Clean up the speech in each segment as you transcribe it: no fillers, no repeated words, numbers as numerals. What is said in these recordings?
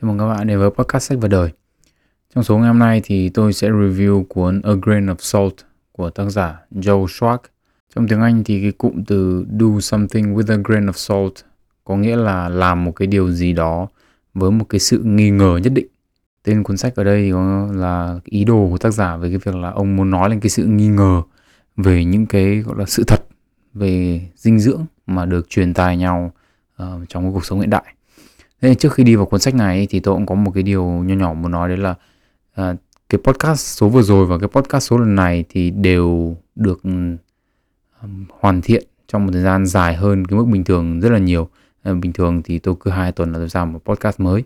Chào mừng các bạn đến với podcast Sách và Đời. Trong số ngày hôm nay thì tôi sẽ review cuốn A Grain of Salt của tác giả Joe Schwarcz. Trong tiếng Anh thì cái cụm từ do something with a grain of salt có nghĩa là làm một cái điều gì đó với một cái sự nghi ngờ nhất định. Tên cuốn sách ở đây là ý đồ của tác giả về cái việc là ông muốn nói lên cái sự nghi ngờ về những cái gọi là sự thật về dinh dưỡng mà được truyền tai nhau trong cuộc sống hiện đại. Thế trước khi đi vào cuốn sách này thì tôi cũng có một cái điều nhỏ muốn nói, đấy là cái podcast số vừa rồi và cái podcast số lần này thì đều được hoàn thiện trong một thời gian dài hơn cái mức bình thường rất là nhiều. Bình thường thì tôi cứ 2 tuần là tôi ra một podcast mới.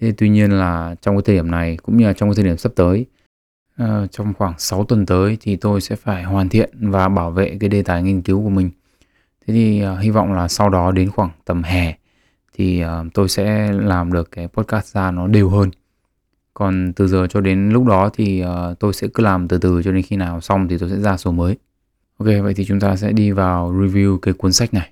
Thế tuy nhiên là trong cái thời điểm này cũng như là trong cái thời điểm sắp tới, trong khoảng 6 tuần tới thì tôi sẽ phải hoàn thiện và bảo vệ cái đề tài nghiên cứu của mình. Thế thì hy vọng là sau đó đến khoảng tầm hè thì tôi sẽ làm được cái podcast ra nó đều hơn. Còn từ giờ cho đến lúc đó thì tôi sẽ cứ làm từ từ cho đến khi nào xong thì tôi sẽ ra số mới. Ok, vậy thì chúng ta sẽ đi vào review cái cuốn sách này.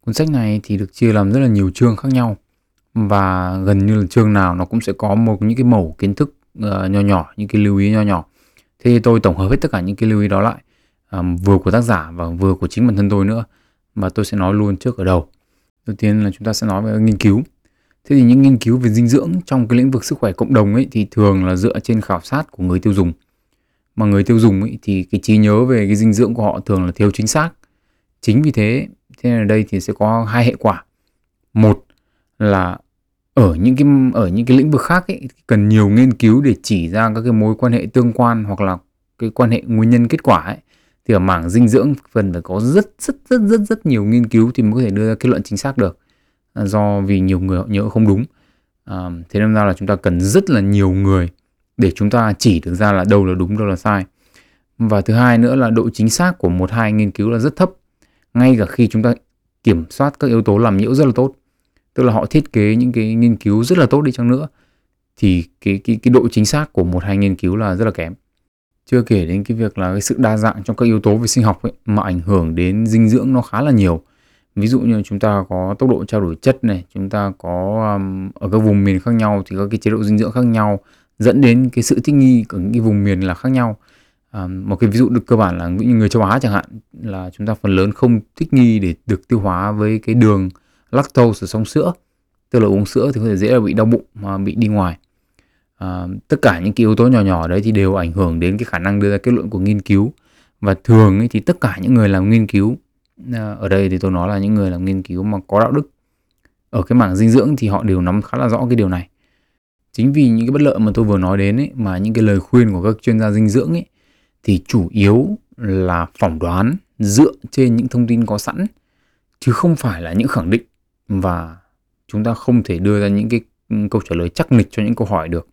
Cuốn sách này thì được chia làm rất là nhiều chương khác nhau, và gần như là chương nào nó cũng sẽ có một những cái mẩu kiến thức nho nhỏ, những cái lưu ý nho nhỏ. Thế tôi tổng hợp hết tất cả những cái lưu ý đó lại, vừa của tác giả và vừa của chính bản thân tôi nữa, và tôi sẽ nói luôn trước ở đầu. Đầu tiên là chúng ta sẽ nói về nghiên cứu. Thế thì những nghiên cứu về dinh dưỡng trong cái lĩnh vực sức khỏe cộng đồng ấy thì thường là dựa trên khảo sát của người tiêu dùng. Mà người tiêu dùng ấy thì cái trí nhớ về cái dinh dưỡng của họ thường là thiếu chính xác. Chính vì thế nên ở đây thì sẽ có 2 hệ quả. Một là ở những cái lĩnh vực khác ấy, cần nhiều nghiên cứu để chỉ ra các cái mối quan hệ tương quan hoặc là cái quan hệ nguyên nhân kết quả ấy, thì ở mảng dinh dưỡng phần phải có rất nhiều nghiên cứu thì mới có thể đưa ra kết luận chính xác được, do vì nhiều người họ nhớ không đúng. Thế nên ra là chúng ta cần rất là nhiều người để chúng ta chỉ được ra là đâu là đúng đâu là sai. Và thứ hai nữa là độ chính xác của 1-2 nghiên cứu là rất thấp, ngay cả khi chúng ta kiểm soát các yếu tố làm nhiễu rất là tốt. Tức là họ thiết kế những cái nghiên cứu rất là tốt đi chăng nữa thì cái độ chính xác của 1-2 nghiên cứu là rất là kém. Chưa kể đến cái việc là cái sự đa dạng trong các yếu tố về sinh học ấy, mà ảnh hưởng đến dinh dưỡng nó khá là nhiều. Ví dụ như chúng ta có tốc độ trao đổi chất này, chúng ta có ở các vùng miền khác nhau thì có cái chế độ dinh dưỡng khác nhau, dẫn đến cái sự thích nghi của những cái vùng miền là khác nhau. Một cái ví dụ được cơ bản là người châu Á chẳng hạn, là chúng ta phần lớn không thích nghi để được tiêu hóa với cái đường lactose ở trong sữa. Tức là uống sữa thì có thể dễ là bị đau bụng mà bị đi ngoài. Tất cả những cái yếu tố nhỏ đấy thì đều ảnh hưởng đến cái khả năng đưa ra kết luận của nghiên cứu. Và thường ấy thì tất cả những người làm nghiên cứu, ở đây thì tôi nói là những người làm nghiên cứu mà có đạo đức, ở cái mảng dinh dưỡng thì họ đều nắm khá là rõ cái điều này. Chính vì những cái bất lợi mà tôi vừa nói đến ấy, mà những cái lời khuyên của các chuyên gia dinh dưỡng ấy thì chủ yếu là phỏng đoán dựa trên những thông tin có sẵn, chứ không phải là những khẳng định, và chúng ta không thể đưa ra những cái câu trả lời chắc nịch cho những câu hỏi được.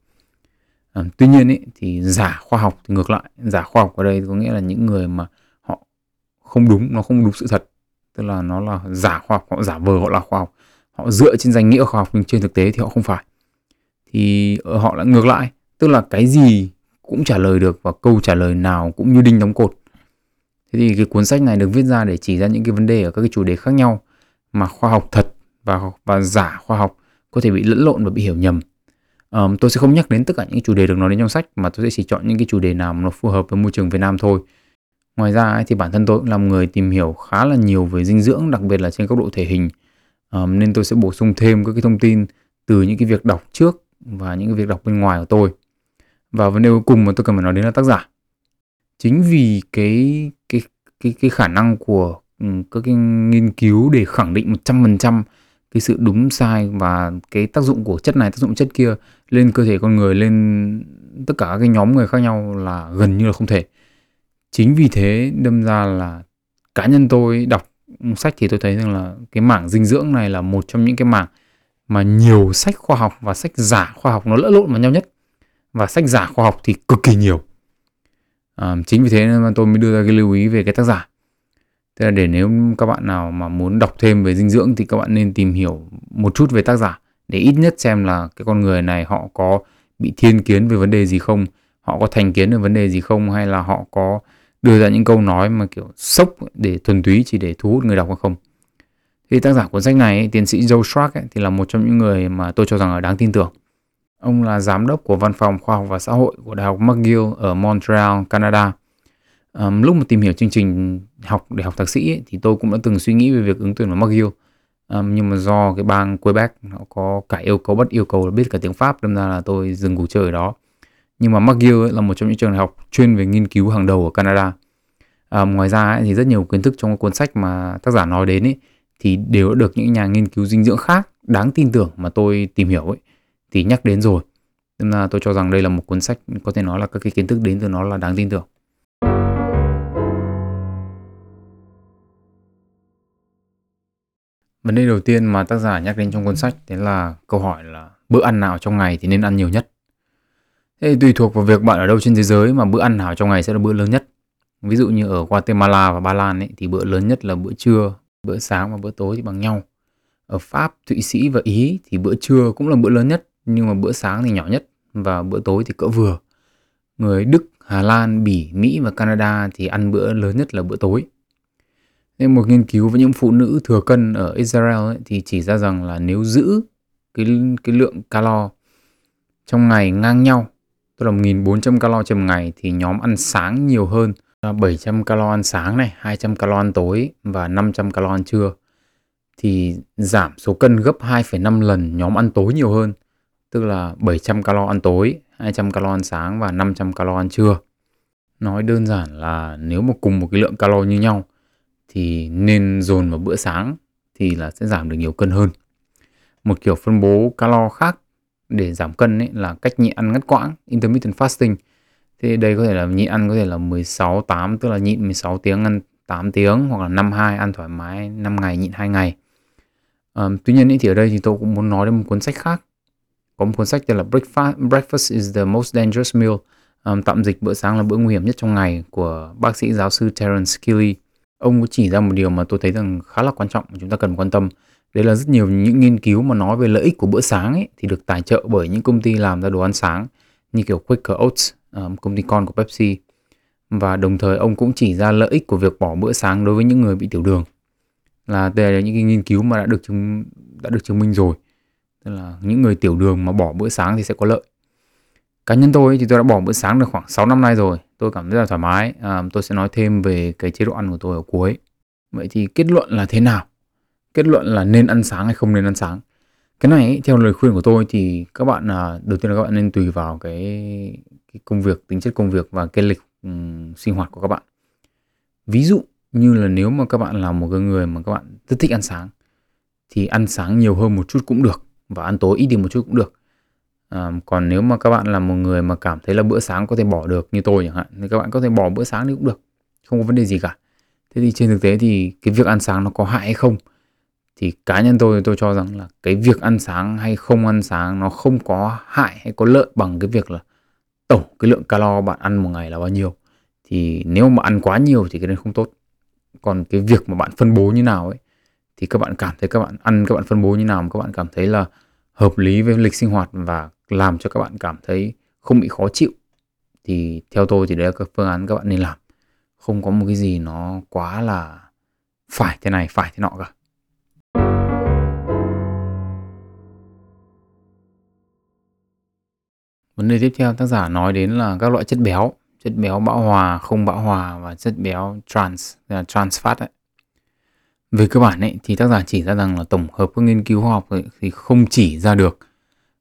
Tuy nhiên ấy, thì giả khoa học thì ngược lại, giả khoa học ở đây có nghĩa là những người mà họ không đúng, nó không đúng sự thật. Tức là nó là giả khoa học, họ giả vờ họ là khoa học, họ dựa trên danh nghĩa khoa học nhưng trên thực tế thì họ không phải. Thì họ lại ngược lại, tức là cái gì cũng trả lời được và câu trả lời nào cũng như đinh đóng cột. Thế thì cái cuốn sách này được viết ra để chỉ ra những cái vấn đề ở các cái chủ đề khác nhau mà khoa học thật và giả khoa học có thể bị lẫn lộn và bị hiểu nhầm. Tôi sẽ không nhắc đến tất cả những chủ đề được nói đến trong sách, mà tôi sẽ chỉ chọn những cái chủ đề nào mà nó phù hợp với môi trường Việt Nam thôi. Ngoài ra ấy, thì bản thân tôi cũng là một người tìm hiểu khá là nhiều về dinh dưỡng, đặc biệt là trên góc độ thể hình. Nên tôi sẽ bổ sung thêm các cái thông tin từ những cái việc đọc trước và những cái việc đọc bên ngoài của tôi. Và vấn đề cuối cùng mà tôi cần phải nói đến là tác giả. Chính vì cái khả năng của các cái nghiên cứu để khẳng định 100% cái sự đúng sai và cái tác dụng của chất này, tác dụng chất kia lên cơ thể con người, lên tất cả các cái nhóm người khác nhau là gần như là không thể. Chính vì thế đâm ra là cá nhân tôi đọc sách thì tôi thấy rằng là cái mảng dinh dưỡng này là một trong những cái mảng mà nhiều sách khoa học và sách giả khoa học nó lẫn lộn vào nhau nhất. Và sách giả khoa học thì cực kỳ nhiều. Chính vì thế nên mà tôi mới đưa ra cái lưu ý về cái tác giả. Thế là để nếu các bạn nào mà muốn đọc thêm về dinh dưỡng thì các bạn nên tìm hiểu một chút về tác giả, để ít nhất xem là cái con người này họ có bị thiên kiến về vấn đề gì không, họ có thành kiến về vấn đề gì không, hay là họ có đưa ra những câu nói mà kiểu sốc để thuần túy chỉ để thu hút người đọc hay không. Thì tác giả cuốn sách này, tiến sĩ Joe Schwarcz thì là một trong những người mà tôi cho rằng là đáng tin tưởng. Ông là giám đốc của văn phòng khoa học và xã hội của Đại học McGill ở Montreal, Canada. Lúc mà tìm hiểu chương trình học để học thạc sĩ thì tôi cũng đã từng suy nghĩ về việc ứng tuyển vào McGill. Nhưng mà do cái bang Quebec nó có cả yêu cầu, bắt yêu cầu là biết cả tiếng Pháp, nên là tôi dừng cuộc chơi ở đó. Nhưng mà McGill là một trong những trường đại học chuyên về nghiên cứu hàng đầu ở Canada. Ngoài ra thì rất nhiều kiến thức trong cuốn sách mà tác giả nói đến thì đều đã được những nhà nghiên cứu dinh dưỡng khác đáng tin tưởng mà tôi tìm hiểu thì nhắc đến rồi. Nên là tôi cho rằng đây là một cuốn sách có thể nói là các cái kiến thức đến từ nó là đáng tin tưởng. Vấn đề đầu tiên mà tác giả nhắc đến trong cuốn sách đấy là câu hỏi là bữa ăn nào trong ngày thì nên ăn nhiều nhất. Thế tùy thuộc vào việc bạn ở đâu trên thế giới mà bữa ăn nào trong ngày sẽ là bữa lớn nhất. Ví dụ như ở Guatemala và Ba Lan thì bữa lớn nhất là bữa trưa, bữa sáng và bữa tối thì bằng nhau. Ở Pháp, Thụy Sĩ và Ý thì bữa trưa cũng là bữa lớn nhất, nhưng mà bữa sáng thì nhỏ nhất và bữa tối thì cỡ vừa. Người Đức, Hà Lan, Bỉ, Mỹ và Canada thì ăn bữa lớn nhất là bữa tối. Nên một nghiên cứu với những phụ nữ thừa cân ở Israel thì chỉ ra rằng là nếu giữ cái lượng calo trong ngày ngang nhau, tức là 1.400 calo trên một ngày, thì nhóm ăn sáng nhiều hơn, 700 calo ăn sáng này, 200 calo ăn tối và 500 calo ăn trưa, thì giảm số cân gấp 2,5 lần nhóm ăn tối nhiều hơn, tức là 700 calo ăn tối, 200 calo ăn sáng và 500 calo ăn trưa. Nói đơn giản là nếu mà cùng một cái lượng calo như nhau thì nên dồn vào bữa sáng thì là sẽ giảm được nhiều cân hơn. Một kiểu phân bố calo khác để giảm cân là cách nhịn ăn ngắt quãng, intermittent fasting. Thế đây có thể là nhịn ăn có thể là 16-8, tức là nhịn 16 tiếng ăn 8 tiếng, hoặc là 5-2 ăn thoải mái 5 ngày nhịn 2 ngày. Tuy nhiên thì ở đây thì tôi cũng muốn nói đến một cuốn sách khác. Có một cuốn sách tên là Breakfast is the most dangerous meal, tạm dịch bữa sáng là bữa nguy hiểm nhất trong ngày, của bác sĩ giáo sư Terence Keeley. Ông có chỉ ra một điều mà tôi thấy rằng khá là quan trọng mà chúng ta cần quan tâm. Đấy là rất nhiều những nghiên cứu mà nói về lợi ích của bữa sáng thì được tài trợ bởi những công ty làm ra đồ ăn sáng như kiểu Quaker Oats, công ty con của Pepsi. Và đồng thời ông cũng chỉ ra lợi ích của việc bỏ bữa sáng đối với những người bị tiểu đường. Là đây là những cái nghiên cứu mà đã được chứng minh rồi. Tức là những người tiểu đường mà bỏ bữa sáng thì sẽ có lợi. Cá nhân tôi thì tôi đã bỏ bữa sáng được khoảng 6 năm nay rồi. Tôi cảm thấy rất là thoải mái. Tôi sẽ nói thêm về cái chế độ ăn của tôi ở cuối. Vậy thì kết luận là thế nào? Kết luận là nên ăn sáng hay không nên ăn sáng? Cái này theo lời khuyên của tôi thì các bạn, đầu tiên là các bạn nên tùy vào cái công việc, tính chất công việc và cái lịch sinh hoạt của các bạn. Ví dụ như là nếu mà các bạn là một cái người mà các bạn rất thích ăn sáng thì ăn sáng nhiều hơn một chút cũng được và ăn tối ít đi một chút cũng được. Còn nếu mà các bạn là một người mà cảm thấy là bữa sáng có thể bỏ được như tôi chẳng hạn, thì các bạn có thể bỏ bữa sáng thì cũng được, không có vấn đề gì cả. Thế thì trên thực tế thì cái việc ăn sáng nó có hại hay không? Thì cá nhân tôi cho rằng là cái việc ăn sáng hay không ăn sáng nó không có hại hay có lợi bằng cái việc là tổng cái lượng calo bạn ăn một ngày là bao nhiêu. Thì nếu mà ăn quá nhiều thì cái này không tốt. Còn cái việc mà bạn phân bố như nào thì các bạn cảm thấy các bạn phân bố như nào mà các bạn cảm thấy là hợp lý với lịch sinh hoạt và làm cho các bạn cảm thấy không bị khó chịu, thì theo tôi thì đấy là các phương án các bạn nên làm. Không có một cái gì nó quá là phải thế này phải thế nọ cả. Vấn đề tiếp theo tác giả nói đến là các loại chất béo bão hòa, không bão hòa và chất béo trans fat. Về cơ bản thì tác giả chỉ ra rằng là tổng hợp các nghiên cứu khoa học thì không chỉ ra được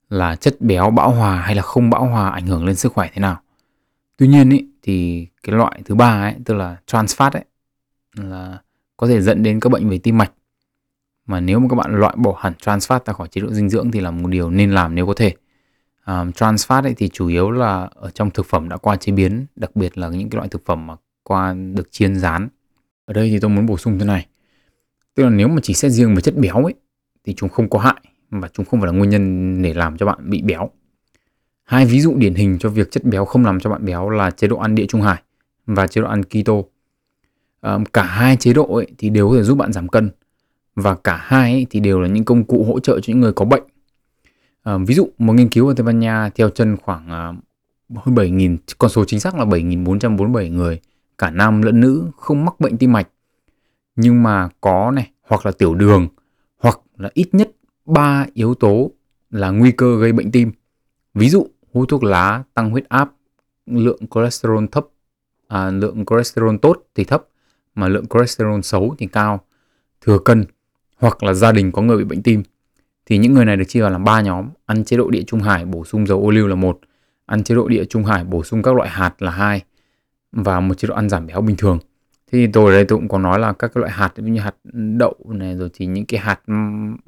là chất béo bão hòa hay là không bão hòa ảnh hưởng lên sức khỏe thế nào. Tuy nhiên thì cái loại thứ ba tức là trans fat là có thể dẫn đến các bệnh về tim mạch. Mà nếu mà các bạn loại bỏ hẳn trans fat ra khỏi chế độ dinh dưỡng thì là một điều nên làm nếu có thể. Trans fat thì chủ yếu là ở trong thực phẩm đã qua chế biến, đặc biệt là những cái loại thực phẩm mà qua được chiên rán. Ở đây thì tôi muốn bổ sung thế này. Tức là nếu mà chỉ xét riêng về chất béo thì chúng không có hại và chúng không phải là nguyên nhân để làm cho bạn bị béo. Hai ví dụ điển hình cho việc chất béo không làm cho bạn béo là chế độ ăn Địa Trung Hải và chế độ ăn Keto. Cả hai chế độ thì đều có thể giúp bạn giảm cân, và cả hai thì đều là những công cụ hỗ trợ cho những người có bệnh. Ví dụ một nghiên cứu ở Tây Ban Nha theo chân khoảng hơn 7.000, con số chính xác là 7.447 người cả nam lẫn nữ không mắc bệnh tim mạch, nhưng mà có này hoặc là tiểu đường hoặc là ít nhất 3 yếu tố là nguy cơ gây bệnh tim. Ví dụ hút thuốc lá, tăng huyết áp, lượng cholesterol thấp, lượng cholesterol tốt thì thấp mà lượng cholesterol xấu thì cao, thừa cân hoặc là gia đình có người bị bệnh tim. Thì những người này được chia vào làm 3 nhóm: ăn chế độ địa trung hải bổ sung dầu ô liu là 1, ăn chế độ địa trung hải bổ sung các loại hạt là 2, và một chế độ ăn giảm béo bình thường. Thì tôi ở đây tôi cũng có nói là các loại hạt như hạt đậu này, rồi thì những cái hạt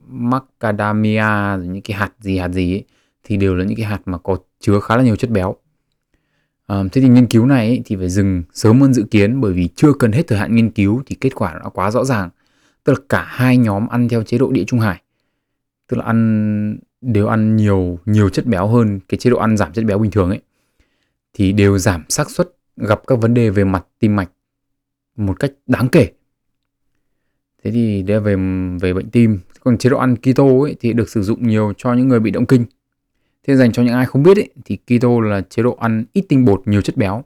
macadamia, rồi những cái hạt gì ấy, thì đều là những cái hạt mà có chứa khá là nhiều chất béo. Thế thì nghiên cứu này ấy, thì phải dừng sớm hơn dự kiến, bởi vì chưa cần hết thời hạn nghiên cứu thì kết quả đã quá rõ ràng. Tức là cả hai nhóm ăn theo chế độ địa trung hải, tức là đều ăn nhiều chất béo hơn cái chế độ ăn giảm chất béo bình thường ấy, thì đều giảm xác suất gặp các vấn đề về mặt tim mạch một cách đáng kể. Thế thì đây về bệnh tim. Còn chế độ ăn keto ấy thì được sử dụng nhiều cho những người bị động kinh. Thế dành cho những ai không biết ấy, thì keto là chế độ ăn ít tinh bột, nhiều chất béo.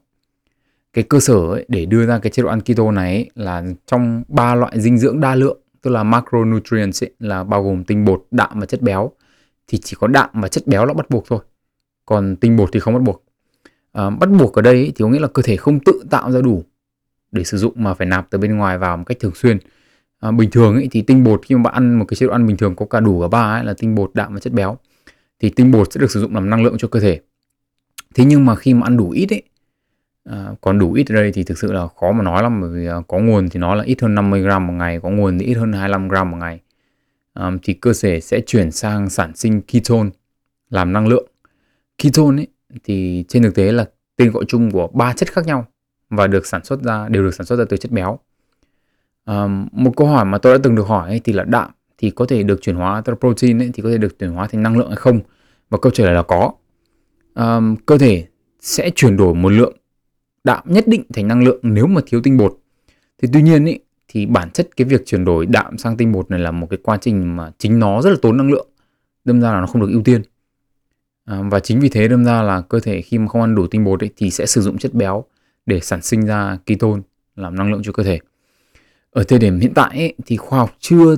Cái cơ sở ấy, để đưa ra cái chế độ ăn keto này ấy, là trong 3 loại dinh dưỡng đa lượng, tức là macronutrients ấy, là bao gồm tinh bột, đạm và chất béo. Thì chỉ có đạm và chất béo là bắt buộc thôi, còn tinh bột thì không bắt buộc. Bắt buộc ở đây ấy, thì có nghĩa là cơ thể không tự tạo ra đủ để sử dụng mà phải nạp từ bên ngoài vào một cách thường xuyên. Bình thường ấy, thì tinh bột khi mà bạn ăn một cái chế độ ăn bình thường có cả đủ cả 3 là tinh bột, đạm và chất béo, thì tinh bột sẽ được sử dụng làm năng lượng cho cơ thể. Thế nhưng mà khi mà ăn đủ ít ấy, còn đủ ít ở đây thì thực sự là khó mà nói lắm, bởi vì có nguồn thì nó là ít hơn 50 gram một ngày, có nguồn thì ít hơn 25 gram một ngày, thì cơ thể sẽ chuyển sang sản sinh ketone làm năng lượng. Ketone ấy, thì trên thực tế là tên gọi chung của 3 chất khác nhau và đều được sản xuất ra từ chất béo. Một câu hỏi mà tôi đã từng được hỏi ấy, thì là đạm thì có thể được chuyển hóa, tức là protein ấy, thì có thể được chuyển hóa thành năng lượng hay không? Và câu trả lời là có. Cơ thể sẽ chuyển đổi một lượng đạm nhất định thành năng lượng nếu mà thiếu tinh bột. Thì tuy nhiên ấy, thì bản chất cái việc chuyển đổi đạm sang tinh bột này là một cái quá trình mà chính nó rất là tốn năng lượng, đâm ra là nó không được ưu tiên. Và chính vì thế đâm ra là cơ thể khi mà không ăn đủ tinh bột ấy, thì sẽ sử dụng chất béo để sản sinh ra ketone làm năng lượng cho cơ thể. Ở thời điểm hiện tại ấy, thì khoa học chưa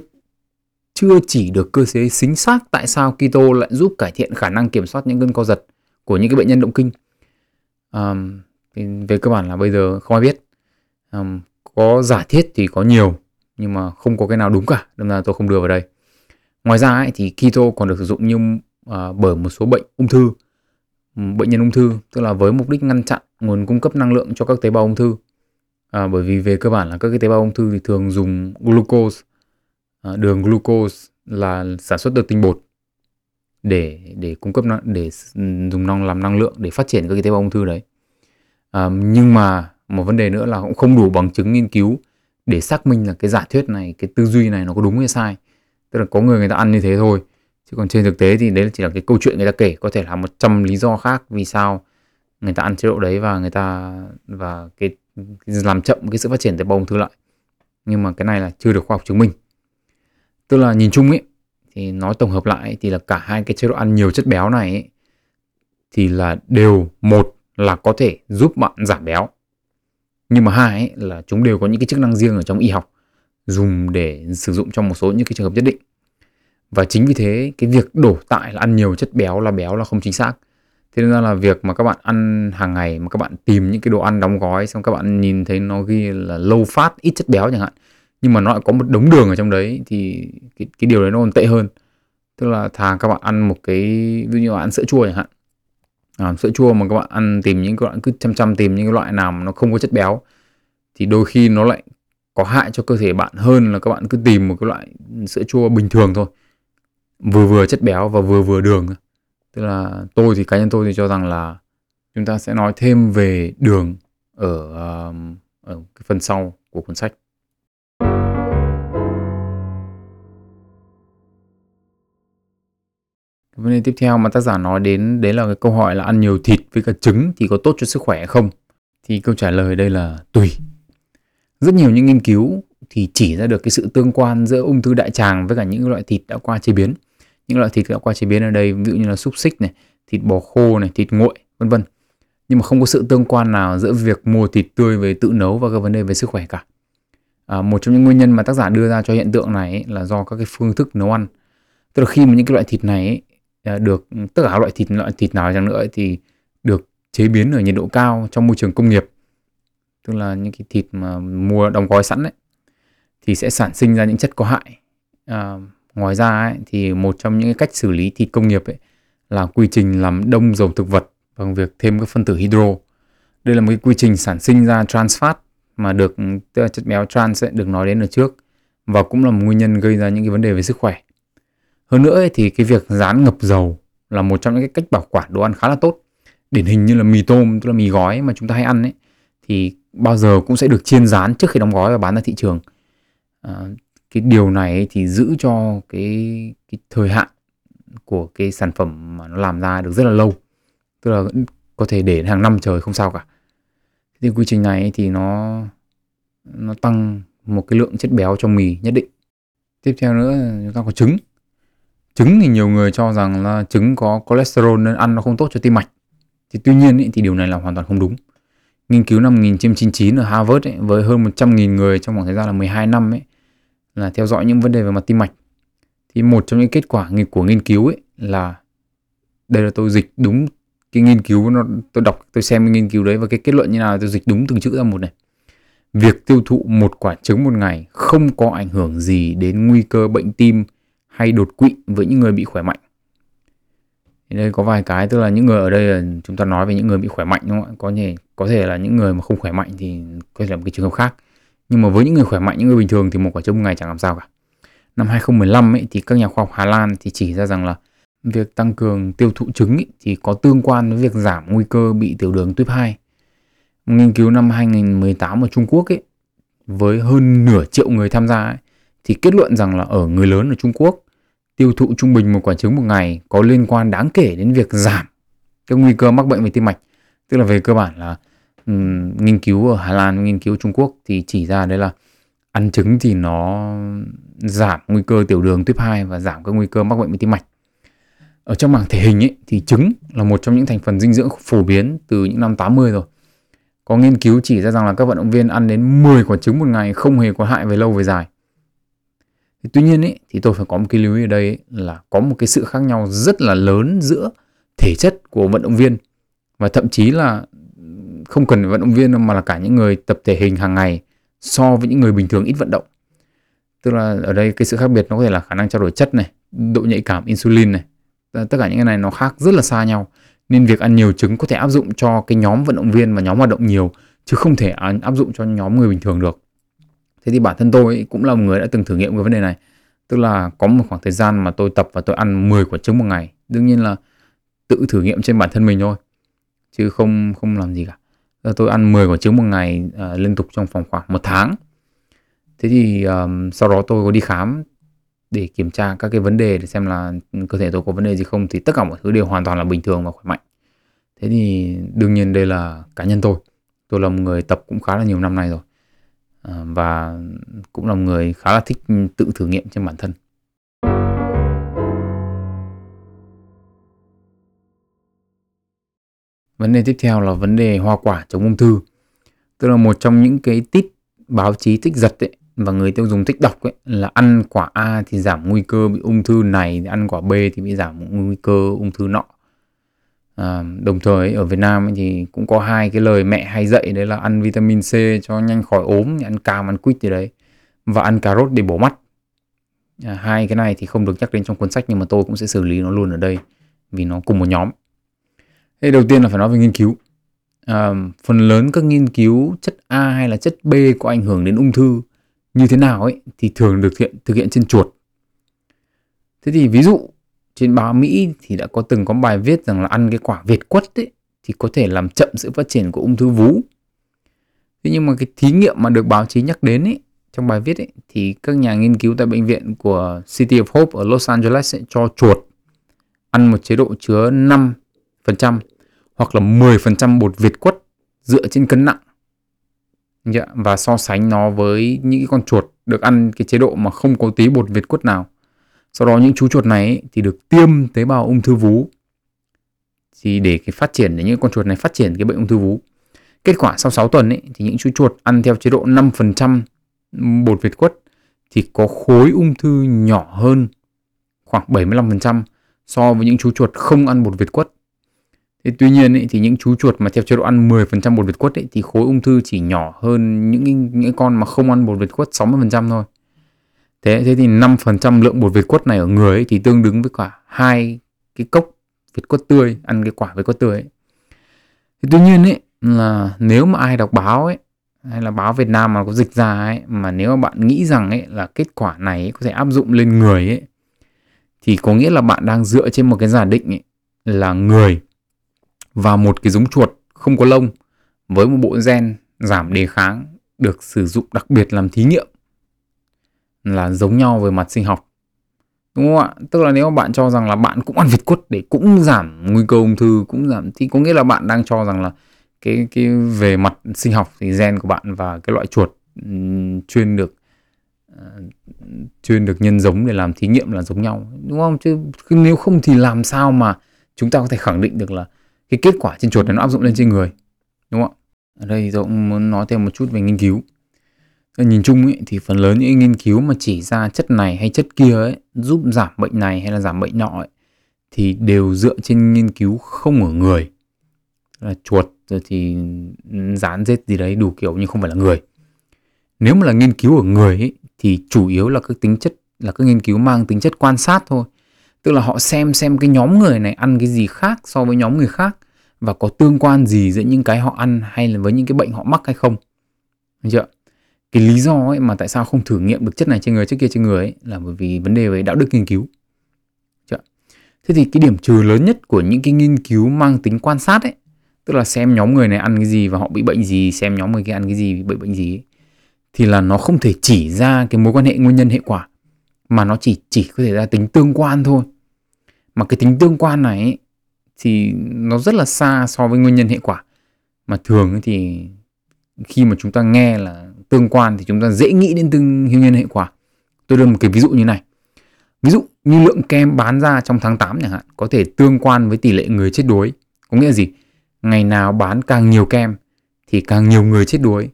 chỉ được cơ chế chính xác tại sao keto lại giúp cải thiện khả năng kiểm soát những cơn co giật của những cái bệnh nhân động kinh. Về cơ bản là bây giờ không ai biết. Có giả thiết thì có nhiều, nhưng mà không có cái nào đúng cả, nên là tôi không đưa vào đây. Ngoài ra ấy, thì keto còn được sử dụng như bởi một số bệnh nhân ung thư, tức là với mục đích ngăn chặn nguồn cung cấp năng lượng cho các tế bào ung thư. Bởi vì về cơ bản là các cái tế bào ung thư thì thường dùng glucose, đường glucose là sản xuất từ tinh bột để cung cấp, để dùng làm năng lượng để phát triển các cái tế bào ung thư đấy. Nhưng mà một vấn đề nữa là cũng không đủ bằng chứng nghiên cứu để xác minh là cái giả thuyết này, cái tư duy này nó có đúng hay sai. Tức là có người ta ăn như thế thôi, chứ còn trên thực tế thì đấy chỉ là cái câu chuyện người ta kể, có thể là 100 lý do khác vì sao người ta ăn chế độ đấy và làm chậm cái sự phát triển tế bào ung thư lại. Nhưng mà cái này là chưa được khoa học chứng minh. Tức là nhìn chung ấy, thì nói tổng hợp lại thì là cả hai cái chế độ ăn nhiều chất béo này ấy, thì là đều, một là có thể giúp bạn giảm béo, nhưng mà hai ấy, là chúng đều có những cái chức năng riêng ở trong y học, dùng để sử dụng trong một số những cái trường hợp nhất định. Và chính vì thế cái việc đổ tại là ăn nhiều chất béo là không chính xác. Thế nên là việc mà các bạn ăn hàng ngày mà các bạn tìm những cái đồ ăn đóng gói, xong các bạn nhìn thấy nó ghi là low fat, ít chất béo chẳng hạn, nhưng mà nó lại có một đống đường ở trong đấy, thì cái điều đấy nó còn tệ hơn. Tức là thà các bạn ăn một cái, ví dụ như là ăn sữa chua chẳng hạn, sữa chua mà các bạn ăn tìm những cái loại, cứ chăm tìm những cái loại nào mà nó không có chất béo, thì đôi khi nó lại có hại cho cơ thể bạn hơn là các bạn cứ tìm một cái loại sữa chua bình thường thôi, vừa chất béo và vừa đường. Tức là cá nhân tôi thì cho rằng là chúng ta sẽ nói thêm về đường ở cái phần sau của cuốn sách. Vấn đề tiếp theo mà tác giả nói đến đấy là cái câu hỏi là ăn nhiều thịt với cả trứng thì có tốt cho sức khỏe hay không? Thì câu trả lời đây là tùy. Rất nhiều những nghiên cứu thì chỉ ra được cái sự tương quan giữa ung thư đại tràng với cả những loại thịt đã qua chế biến. Những loại thịt đã qua chế biến ở đây ví dụ như là xúc xích này, thịt bò khô này, thịt nguội, vân vân. nhưng mà không có sự tương quan nào giữa việc mua thịt tươi với tự nấu và các vấn đề về sức khỏe cả. Một trong những nguyên nhân mà tác giả đưa ra cho hiện tượng này là do các cái phương thức nấu ăn. Tức là khi mà những cái loại thịt này được, tất cả loại thịt nào chẳng nữa thì được chế biến ở nhiệt độ cao trong môi trường công nghiệp, tức là những cái thịt mà mua đóng gói sẵn ấy, thì sẽ sản sinh ra những chất có hại. Ngoài ra ấy, thì một trong những cái cách xử lý thịt công nghiệp ấy, là quy trình làm đông dầu thực vật bằng việc thêm các phân tử hydro. Đây là một cái quy trình sản sinh ra trans fat mà được, tức là chất béo trans ấy, được nói đến ở trước, và cũng là một nguyên nhân gây ra những cái vấn đề về sức khỏe. Hơn nữa ấy, thì cái việc rán ngập dầu là một trong những cái cách bảo quản đồ ăn khá là tốt. Điển hình như là mì tôm, tức là mì gói mà chúng ta hay ăn ấy, thì bao giờ cũng sẽ được chiên rán trước khi đóng gói và bán ra thị trường. Cái điều này thì giữ cho cái thời hạn của cái sản phẩm mà nó làm ra được rất là lâu, tức là có thể để hàng năm trời không sao cả. Thì quy trình này thì nó tăng một cái lượng chất béo trong mì nhất định. Tiếp theo nữa chúng ta có trứng. Trứng thì nhiều người cho rằng là trứng có cholesterol nên ăn nó không tốt cho tim mạch. Thì tuy nhiên ấy, thì điều này là hoàn toàn không đúng. Nghiên cứu năm 1999 ở Harvard ấy, với hơn 100.000 người trong khoảng thời gian là 12 năm ấy, là theo dõi những vấn đề về mặt tim mạch. Thì một trong những kết quả của nghiên cứu ấy là, đây là tôi dịch đúng cái nghiên cứu, tôi đọc, tôi xem cái nghiên cứu đấy và cái kết luận như nào tôi dịch đúng từng chữ ra một này. Việc tiêu thụ một quả trứng một ngày không có ảnh hưởng gì đến nguy cơ bệnh tim hay đột quỵ với những người bị khỏe mạnh. Đây có vài cái, tức là những người ở đây là chúng ta nói về những người bị khỏe mạnh, đúng không ạ? Có thể là những người mà không khỏe mạnh thì có thể là một cái trường hợp khác. Nhưng mà với những người khỏe mạnh, những người bình thường thì một quả trứng một ngày chẳng làm sao cả. Năm 2015 ấy, thì các nhà khoa học Hà Lan thì chỉ ra rằng là việc tăng cường tiêu thụ trứng ấy, thì có tương quan với việc giảm nguy cơ bị tiểu đường type 2. Nghiên cứu năm 2018 ở Trung Quốc ấy, với hơn nửa triệu người tham gia ấy, thì kết luận rằng là ở người lớn ở Trung Quốc, tiêu thụ trung bình một quả trứng một ngày có liên quan đáng kể đến việc giảm cái nguy cơ mắc bệnh về tim mạch. Tức là về cơ bản là nghiên cứu ở Hà Lan, nghiên cứu Trung Quốc thì chỉ ra đấy là ăn trứng thì nó giảm nguy cơ tiểu đường type 2 và giảm các nguy cơ mắc bệnh về tim mạch. Ở trong mảng thể hình ấy, thì trứng là một trong những thành phần dinh dưỡng phổ biến từ những năm 80 rồi. Có nghiên cứu chỉ ra rằng là các vận động viên ăn đến 10 quả trứng một ngày không hề có hại về lâu về dài. Tuy nhiên ấy, thì tôi phải có một cái lưu ý ở đây ấy, là có một cái sự khác nhau rất là lớn giữa thể chất của vận động viên, và thậm chí là không cần vận động viên mà là cả những người tập thể hình hàng ngày so với những người bình thường ít vận động. Tức là ở đây cái sự khác biệt nó có thể là khả năng trao đổi chất này, độ nhạy cảm insulin này, tất cả những cái này nó khác rất là xa nhau. Nên việc ăn nhiều trứng có thể áp dụng cho cái nhóm vận động viên và nhóm hoạt động nhiều, chứ không thể áp dụng cho nhóm người bình thường được. Thế thì bản thân tôi cũng là một người đã từng thử nghiệm cái vấn đề này. Tức là có một khoảng thời gian mà tôi tập và tôi ăn 10 quả trứng một ngày. Đương nhiên là tự thử nghiệm trên bản thân mình thôi, chứ không làm gì cả. Tôi ăn 10 quả trứng một ngày liên tục trong vòng khoảng 1 tháng. Thế thì sau đó tôi có đi khám để kiểm tra các cái vấn đề để xem là cơ thể tôi có vấn đề gì không. Thì tất cả mọi thứ đều hoàn toàn là bình thường và khỏe mạnh. Thế thì đương nhiên đây là cá nhân tôi. Tôi là một người tập cũng khá là nhiều năm nay rồi, và cũng là một người khá là thích tự thử nghiệm trên bản thân. Vấn đề tiếp theo là vấn đề hoa quả chống ung thư. Tức là một trong những cái tít báo chí thích giật ấy, và người tiêu dùng thích đọc ấy, là ăn quả A thì giảm nguy cơ bị ung thư này, ăn quả B thì bị giảm nguy cơ ung thư nọ. Đồng thời ấy, ở Việt Nam ấy thì cũng có hai cái lời mẹ hay dạy, đấy là ăn vitamin C cho nhanh khỏi ốm, ăn cam, ăn quýt gì đấy, và ăn cà rốt để bổ mắt. Hai cái này thì không được nhắc đến trong cuốn sách, nhưng mà tôi cũng sẽ xử lý nó luôn ở đây vì nó cùng một nhóm. Thế đầu tiên là phải nói về nghiên cứu. Phần lớn các nghiên cứu chất A hay là chất B có ảnh hưởng đến ung thư như thế nào ấy thì thường được thực hiện trên chuột. Thế thì ví dụ trên báo Mỹ thì đã từng có bài viết rằng là ăn cái quả Việt quất ấy thì có thể làm chậm sự phát triển của ung thư vú. Thế nhưng mà cái thí nghiệm mà được báo chí nhắc đến ấy, trong bài viết ấy, thì các nhà nghiên cứu tại bệnh viện của City of Hope ở Los Angeles ấy, cho chuột ăn một chế độ chứa 5% hoặc là 10% bột Việt quất dựa trên cân nặng, và so sánh nó với những con chuột được ăn cái chế độ mà không có tí bột Việt quất nào. Sau đó những chú chuột này thì được tiêm tế bào ung thư vú thì để cái phát triển, để những con chuột này phát triển cái bệnh ung thư vú. Kết quả sau 6 tuần ấy, thì những chú chuột ăn theo chế độ 5% bột việt quất thì có khối ung thư nhỏ hơn khoảng 75% so với những chú chuột không ăn bột việt quất. Thế tuy nhiên ấy, thì những chú chuột mà theo chế độ ăn 10% bột việt quất ấy, thì khối ung thư chỉ nhỏ hơn những con mà không ăn bột việt quất 60% thôi. Thế thì 5% lượng bột việt quất này ở người ấy, thì tương đương với cả 2 cái cốc việt quất tươi, ăn cái quả việt quất tươi ấy. Thế tuy nhiên ấy, là nếu mà ai đọc báo ấy, hay là báo Việt Nam mà có dịch ra ấy, mà nếu mà bạn nghĩ rằng ấy là kết quả này ấy, có thể áp dụng lên người ấy, thì có nghĩa là bạn đang dựa trên một cái giả định ấy, là người và một cái giống chuột không có lông với một bộ gen giảm đề kháng được sử dụng đặc biệt làm thí nghiệm là giống nhau về mặt sinh học, đúng không ạ? Tức là nếu mà bạn cho rằng là bạn cũng ăn việt quất để cũng giảm nguy cơ ung thư, cũng giảm, thì có nghĩa là bạn đang cho rằng là cái về mặt sinh học thì gen của bạn và cái loại chuột chuyên được nhân giống để làm thí nghiệm là giống nhau, đúng không? Chứ nếu không thì làm sao mà chúng ta có thể khẳng định được là cái kết quả trên chuột này nó áp dụng lên trên người, đúng không ạ? Ở đây tôi cũng muốn nói thêm một chút về nghiên cứu. Nhìn chung ấy, thì phần lớn những nghiên cứu mà chỉ ra chất này hay chất kia ấy, giúp giảm bệnh này hay là giảm bệnh nọ ấy, thì đều dựa trên nghiên cứu không ở người, là chuột rồi thì rán rết gì đấy đủ kiểu, nhưng không phải là người. Nếu mà là nghiên cứu ở người ấy, thì chủ yếu là các nghiên cứu mang tính chất quan sát thôi. Tức là họ xem cái nhóm người này ăn cái gì khác so với nhóm người khác và có tương quan gì giữa những cái họ ăn hay là với những cái bệnh họ mắc hay không. Được chưa? Cái lý do ấy mà tại sao không thử nghiệm được chất này trên người, chất kia trên người ấy, là bởi vì vấn đề về đạo đức nghiên cứu. Được chưa? Thế thì cái điểm trừ lớn nhất của những cái nghiên cứu mang tính quan sát ấy, tức là xem nhóm người này ăn cái gì và họ bị bệnh gì, xem nhóm người kia ăn cái gì bị bệnh gì ấy, thì là nó không thể chỉ ra cái mối quan hệ nguyên nhân hệ quả, mà nó chỉ có thể ra tính tương quan thôi. Mà cái tính tương quan này ấy, thì nó rất là xa so với nguyên nhân hệ quả. Mà thường thì khi mà chúng ta nghe là tương quan thì chúng ta dễ nghĩ đến nguyên nhân hệ quả. Tôi đưa một cái ví dụ như này. Ví dụ như lượng kem bán ra trong tháng 8 chẳng hạn có thể tương quan với tỷ lệ người chết đuối. Có nghĩa là gì? Ngày nào bán càng nhiều kem thì càng nhiều người chết đuối,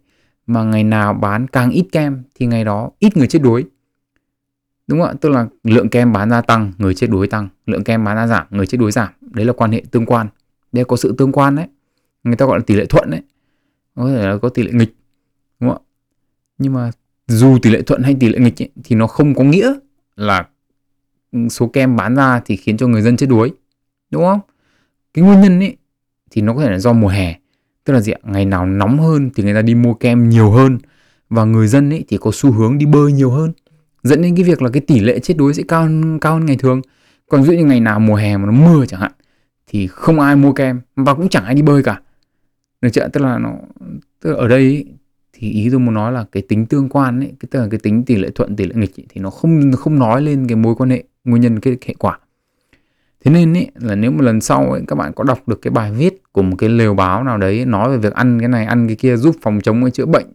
mà ngày nào bán càng ít kem thì ngày đó ít người chết đuối. Đúng không ạ? Tức là lượng kem bán ra tăng, người chết đuối tăng. Lượng kem bán ra giảm, người chết đuối giảm. Đấy là quan hệ tương quan. Đấy có sự tương quan đấy. Người ta gọi là tỷ lệ thuận đấy. Có thể là có tỷ lệ nghịch. Đúng không ạ? Nhưng mà dù tỷ lệ thuận hay tỷ lệ nghịch ấy, thì nó không có nghĩa là số kem bán ra thì khiến cho người dân chết đuối. Đúng không? Cái nguyên nhân ấy thì nó có thể là do mùa hè. Tức là gì ạ? Ngày nào nóng hơn thì người ta đi mua kem nhiều hơn. Và người dân ấy thì có xu hướng đi bơi nhiều hơn, dẫn đến cái việc là cái tỷ lệ chết đuối sẽ cao hơn ngày thường. Còn ví dụ như ngày nào mùa hè mà nó mưa chẳng hạn thì không ai mua kem và cũng chẳng ai đi bơi cả. Được chưa? Tức là ở đây ấy, thì ý tôi muốn nói là cái tính tương quan ấy, tức là cái tính tỷ lệ thuận, tỷ lệ nghịch ấy, thì nó không nói lên cái mối quan hệ nguyên nhân cái hệ quả. Thế nên ấy, là nếu mà lần sau ấy, các bạn có đọc được cái bài viết của một cái lều báo nào đấy nói về việc ăn cái này ăn cái kia giúp phòng chống hay chữa bệnh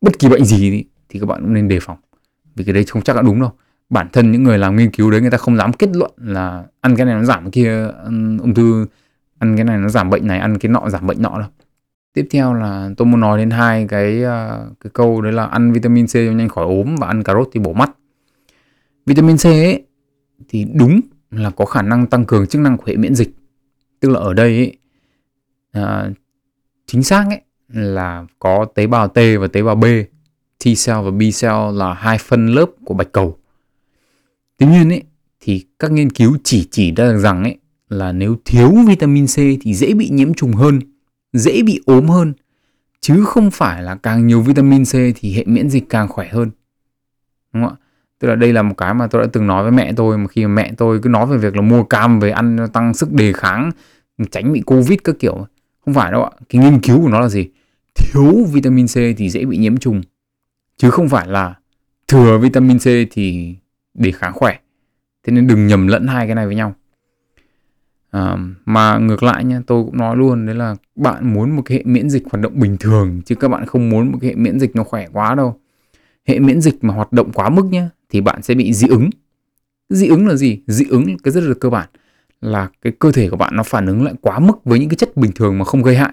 bất kỳ bệnh gì thì các bạn cũng nên đề phòng. Vì cái đấy không chắc là đúng đâu. Bản thân những người làm nghiên cứu đấy người ta không dám kết luận là ăn cái này nó giảm cái kia ung thư, ăn cái này nó giảm bệnh này, ăn cái nọ giảm bệnh nọ đâu. Tiếp theo là tôi muốn nói đến hai cái câu đấy là ăn vitamin C cho nhanh khỏi ốm và ăn cà rốt thì bổ mắt. Vitamin C ấy, thì đúng là có khả năng tăng cường chức năng của hệ miễn dịch. Tức là ở đây ấy, chính xác ấy, là có tế bào T và tế bào B, T-cell và B-cell là hai phân lớp của bạch cầu. Tuy nhiên ấy, thì các nghiên cứu chỉ ra được rằng ấy, là nếu thiếu vitamin C thì dễ bị nhiễm trùng hơn, dễ bị ốm hơn, chứ không phải là càng nhiều vitamin C thì hệ miễn dịch càng khỏe hơn. Đúng không ạ? Tức là đây là một cái mà tôi đã từng nói với mẹ tôi, mà khi mà mẹ tôi cứ nói về việc là mua cam về ăn tăng sức đề kháng, tránh bị Covid các kiểu. Không phải đâu ạ. Cái nghiên cứu của nó là gì? Thiếu vitamin C thì dễ bị nhiễm trùng, chứ không phải là thừa vitamin C thì để kháng khỏe. Thế nên đừng nhầm lẫn hai cái này với nhau. Mà ngược lại nha, tôi cũng nói luôn, đấy là bạn muốn một cái hệ miễn dịch hoạt động bình thường, chứ các bạn không muốn một cái hệ miễn dịch nó khỏe quá đâu. Hệ miễn dịch mà hoạt động quá mức nhá, thì bạn sẽ bị dị ứng. Dị ứng là gì? Dị ứng cái rất là cơ bản là cái cơ thể của bạn nó phản ứng lại quá mức với những cái chất bình thường mà không gây hại.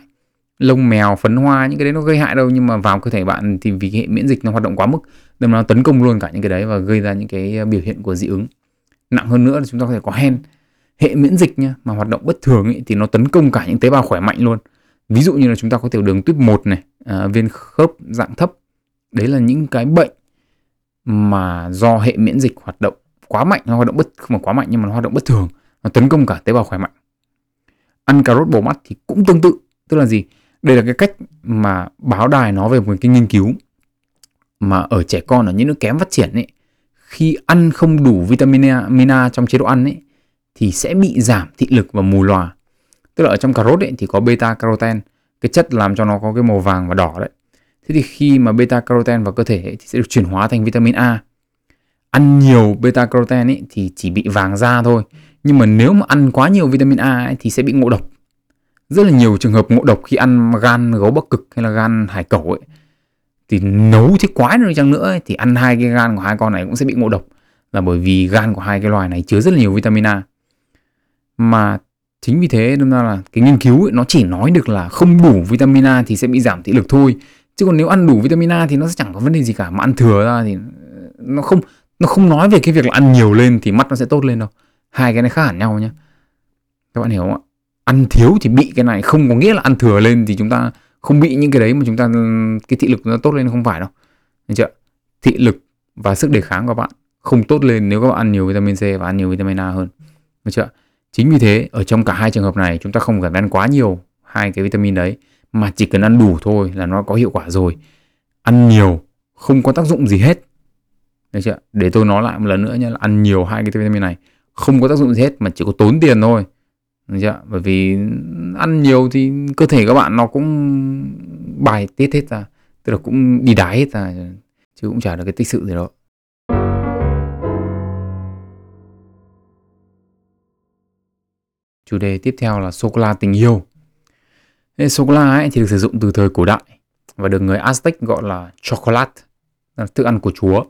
Lông mèo, phấn hoa, những cái đấy nó gây hại đâu, nhưng mà vào cơ thể bạn thì vì hệ miễn dịch nó hoạt động quá mức, nên nó tấn công luôn cả những cái đấy và gây ra những cái biểu hiện của dị ứng. Nặng hơn nữa là chúng ta có thể có hen. Hệ miễn dịch nha, mà hoạt động bất thường ấy, thì nó tấn công cả những tế bào khỏe mạnh luôn. Ví dụ như là chúng ta có tiểu đường tuyếp 1 này, viêm khớp dạng thấp. Đấy là những cái bệnh mà do hệ miễn dịch hoạt động quá mạnh, nó hoạt động nhưng mà nó hoạt động bất thường, nó tấn công cả tế bào khỏe mạnh. Ăn cà rốt bổ mắt thì cũng tương tự, tức là gì? Đây là cái cách mà báo đài nói về một cái nghiên cứu mà ở trẻ con ở những nước kém phát triển ấy, khi ăn không đủ vitamin A trong chế độ ăn ấy thì sẽ bị giảm thị lực và mù lòa. Tức là ở trong cà rốt ấy thì có beta caroten, cái chất làm cho nó có cái màu vàng và đỏ đấy. Thế thì khi mà beta caroten vào cơ thể ấy, thì sẽ được chuyển hóa thành vitamin A. Ăn nhiều beta caroten ấy thì chỉ bị vàng da thôi, nhưng mà nếu mà ăn quá nhiều vitamin A ấy, thì sẽ bị ngộ độc. Rất là nhiều trường hợp ngộ độc khi ăn gan gấu bắc cực hay là gan hải cẩu ấy, thì nấu thế quái nữa chăng nữa ấy, thì ăn hai cái gan của hai con này cũng sẽ bị ngộ độc, là bởi vì gan của hai cái loài này chứa rất là nhiều vitamin A. Mà chính vì thế nên là cái nghiên cứu ấy, nó chỉ nói được là không đủ vitamin A thì sẽ bị giảm thị lực thôi, chứ còn nếu ăn đủ vitamin A thì nó sẽ chẳng có vấn đề gì cả. Mà ăn thừa ra thì nó không nói về cái việc là ăn nhiều lên thì mắt nó sẽ tốt lên đâu. Hai cái này khác hẳn nhau nhé, các bạn hiểu không ạ? Ăn thiếu thì bị cái này không có nghĩa là ăn thừa lên thì chúng ta không bị những cái đấy, mà chúng ta cái thị lực nó tốt lên không phải đâu. Được chưa? Thị lực và sức đề kháng của bạn không tốt lên nếu các bạn ăn nhiều vitamin C và ăn nhiều vitamin A hơn. Được chưa? Chính vì thế ở trong cả hai trường hợp này chúng ta không cần ăn quá nhiều hai cái vitamin đấy, mà chỉ cần ăn đủ thôi là nó có hiệu quả rồi. Ăn nhiều không có tác dụng gì hết. Được chưa? Để tôi nói lại một lần nữa nhé, là ăn nhiều hai cái vitamin này không có tác dụng gì hết, mà chỉ có tốn tiền thôi. Được chưa? Bởi vì ăn nhiều thì cơ thể các bạn nó cũng bài tiết hết ra, tức là cũng đi đái hết ra, chứ cũng chả được cái tích sự gì đó. Chủ đề tiếp theo là sô-cô-la tình yêu. Sô-cô-la ấy thì được sử dụng từ thời cổ đại và được người Aztec gọi là chocolate, là thức ăn của chúa.